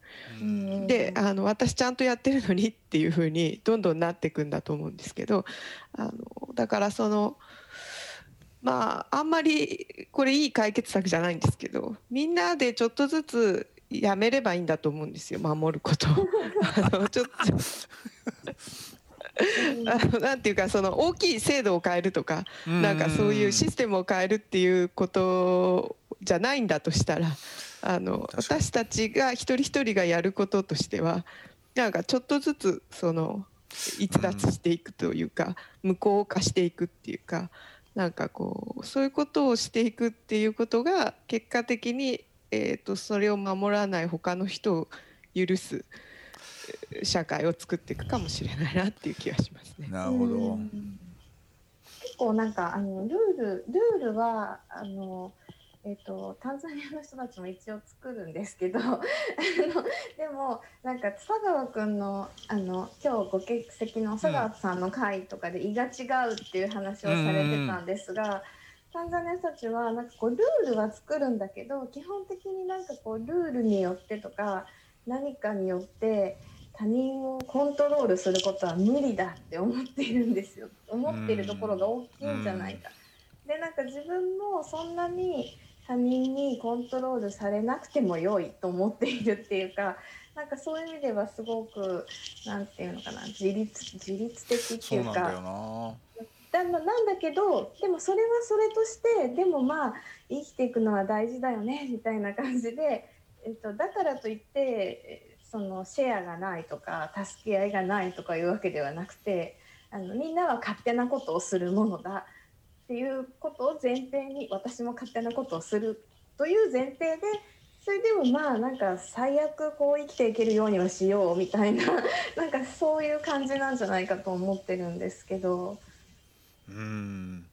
であの私ちゃんとやってるのにっていう風にどんどんなっていくんだと思うんですけど、あのだからそのまああんまりこれいい解決策じゃないんですけど、みんなでちょっとずつやめればいいんだと思うんですよ、守ることあのちょっとあのなんていうかその大きい制度を変えるとかなんかそういうシステムを変えるっていうことじゃないんだとしたら、あの私たちが一人一人がやることとしてはなんかちょっとずつその逸脱していくというか無効化していくっていうか、なんかこうそういうことをしていくっていうことが結果的にえとそれを守らない他の人を許す社会を作っていくかもしれないなっていう気がしますね。なるほど。結構なんかあのルールルールはあのえっとタンザニアの人たちも一応作るんですけど、あのでもなんか佐川くんのあの今日ご欠席の佐川さんの会とかで胃が違うっていう話をされてたんですが。うんうんうん、タンザニアたちはなんかこうルールは作るんだけど基本的になんかこうルールによってとか何かによって他人をコントロールすることは無理だって思っているんですよ。思ってるところが大きいんじゃないか。で、なんか自分もそんなに他人にコントロールされなくても良いと思っているっていうか、なんかそういう意味ではすごくなんていうのかな、自立自律的っていうか。そうなんだよな。なんだけど、でもそれはそれとして、でもまあ生きていくのは大事だよねみたいな感じで、えっと、だからといってそのシェアがないとか助け合いがないとかいうわけではなくて、あのみんなは勝手なことをするものだっていうことを前提に、私も勝手なことをするという前提で、それでもまあなんか最悪こう生きていけるようにはしようみたいな、なんかそういう感じなんじゃないかと思ってるんですけど。うーん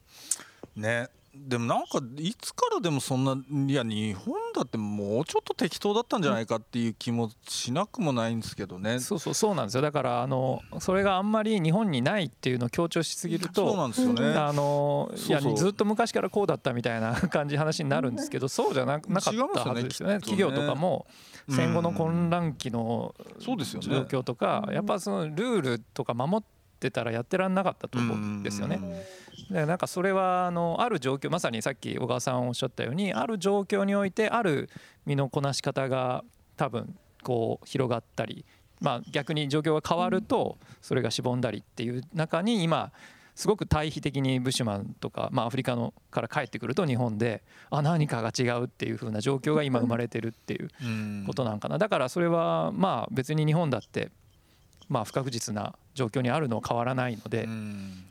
ね、でもなんかいつからでもそんな、いや日本だってもうちょっと適当だったんじゃないかっていう気もしなくもないんですけどね。そうそうそうなんですよ。だからあのそれがあんまり日本にないっていうのを強調しすぎると、そうなんですよね、あのいやずっと昔からこうだったみたいな感じ話になるんですけど、そうじゃ な, なかったはずですよ ね, すよね、企業とかも戦後の混乱期の状況とか、やっぱそのルールとか守ってたらやってらんなかったと思うんですよね。だからなんかそれは あのある状況、まさにさっき小川さんおっしゃったように、ある状況においてある身のこなし方が多分こう広がったり、まあ逆に状況が変わるとそれがしぼんだりっていう中に、今すごく対比的にブッシュマンとか、まあアフリカのから帰ってくると日本で、あ何かが違うっていう風な状況が今生まれてるっていうことなんかな。だからそれはまあ別に日本だってまあ不確実な状況にあるのは変わらないので、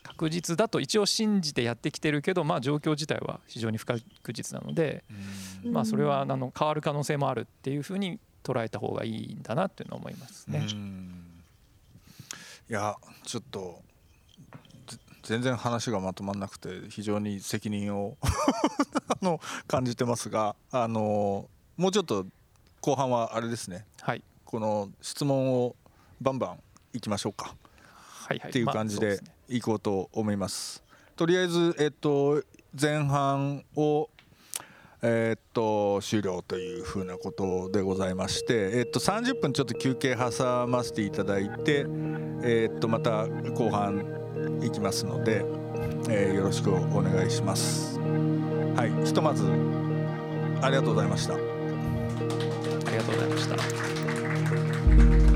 確実だと一応信じてやってきてるけど、まあ状況自体は非常に不確実なので、まあそれはあの変わる可能性もあるっていうふうに捉えた方がいいんだなっていうのは思いますね。うんいやちょっと全然話がまとまらなくて非常に責任をあの感じてますが、あのもうちょっと後半はあれですね、はい、この質問をバンバン行きましょうか、はいはい、っていう感じで行こうと思います。まあ、そうですね、とりあえず、えっと、前半を、えっと、終了というふうなことでございまして、えっと、さんじゅっぷんちょっと休憩挟ませていただいて、えっと、また後半行きますので、えー、よろしくお願いします。はい、ひとまずありがとうございました。ありがとうございました。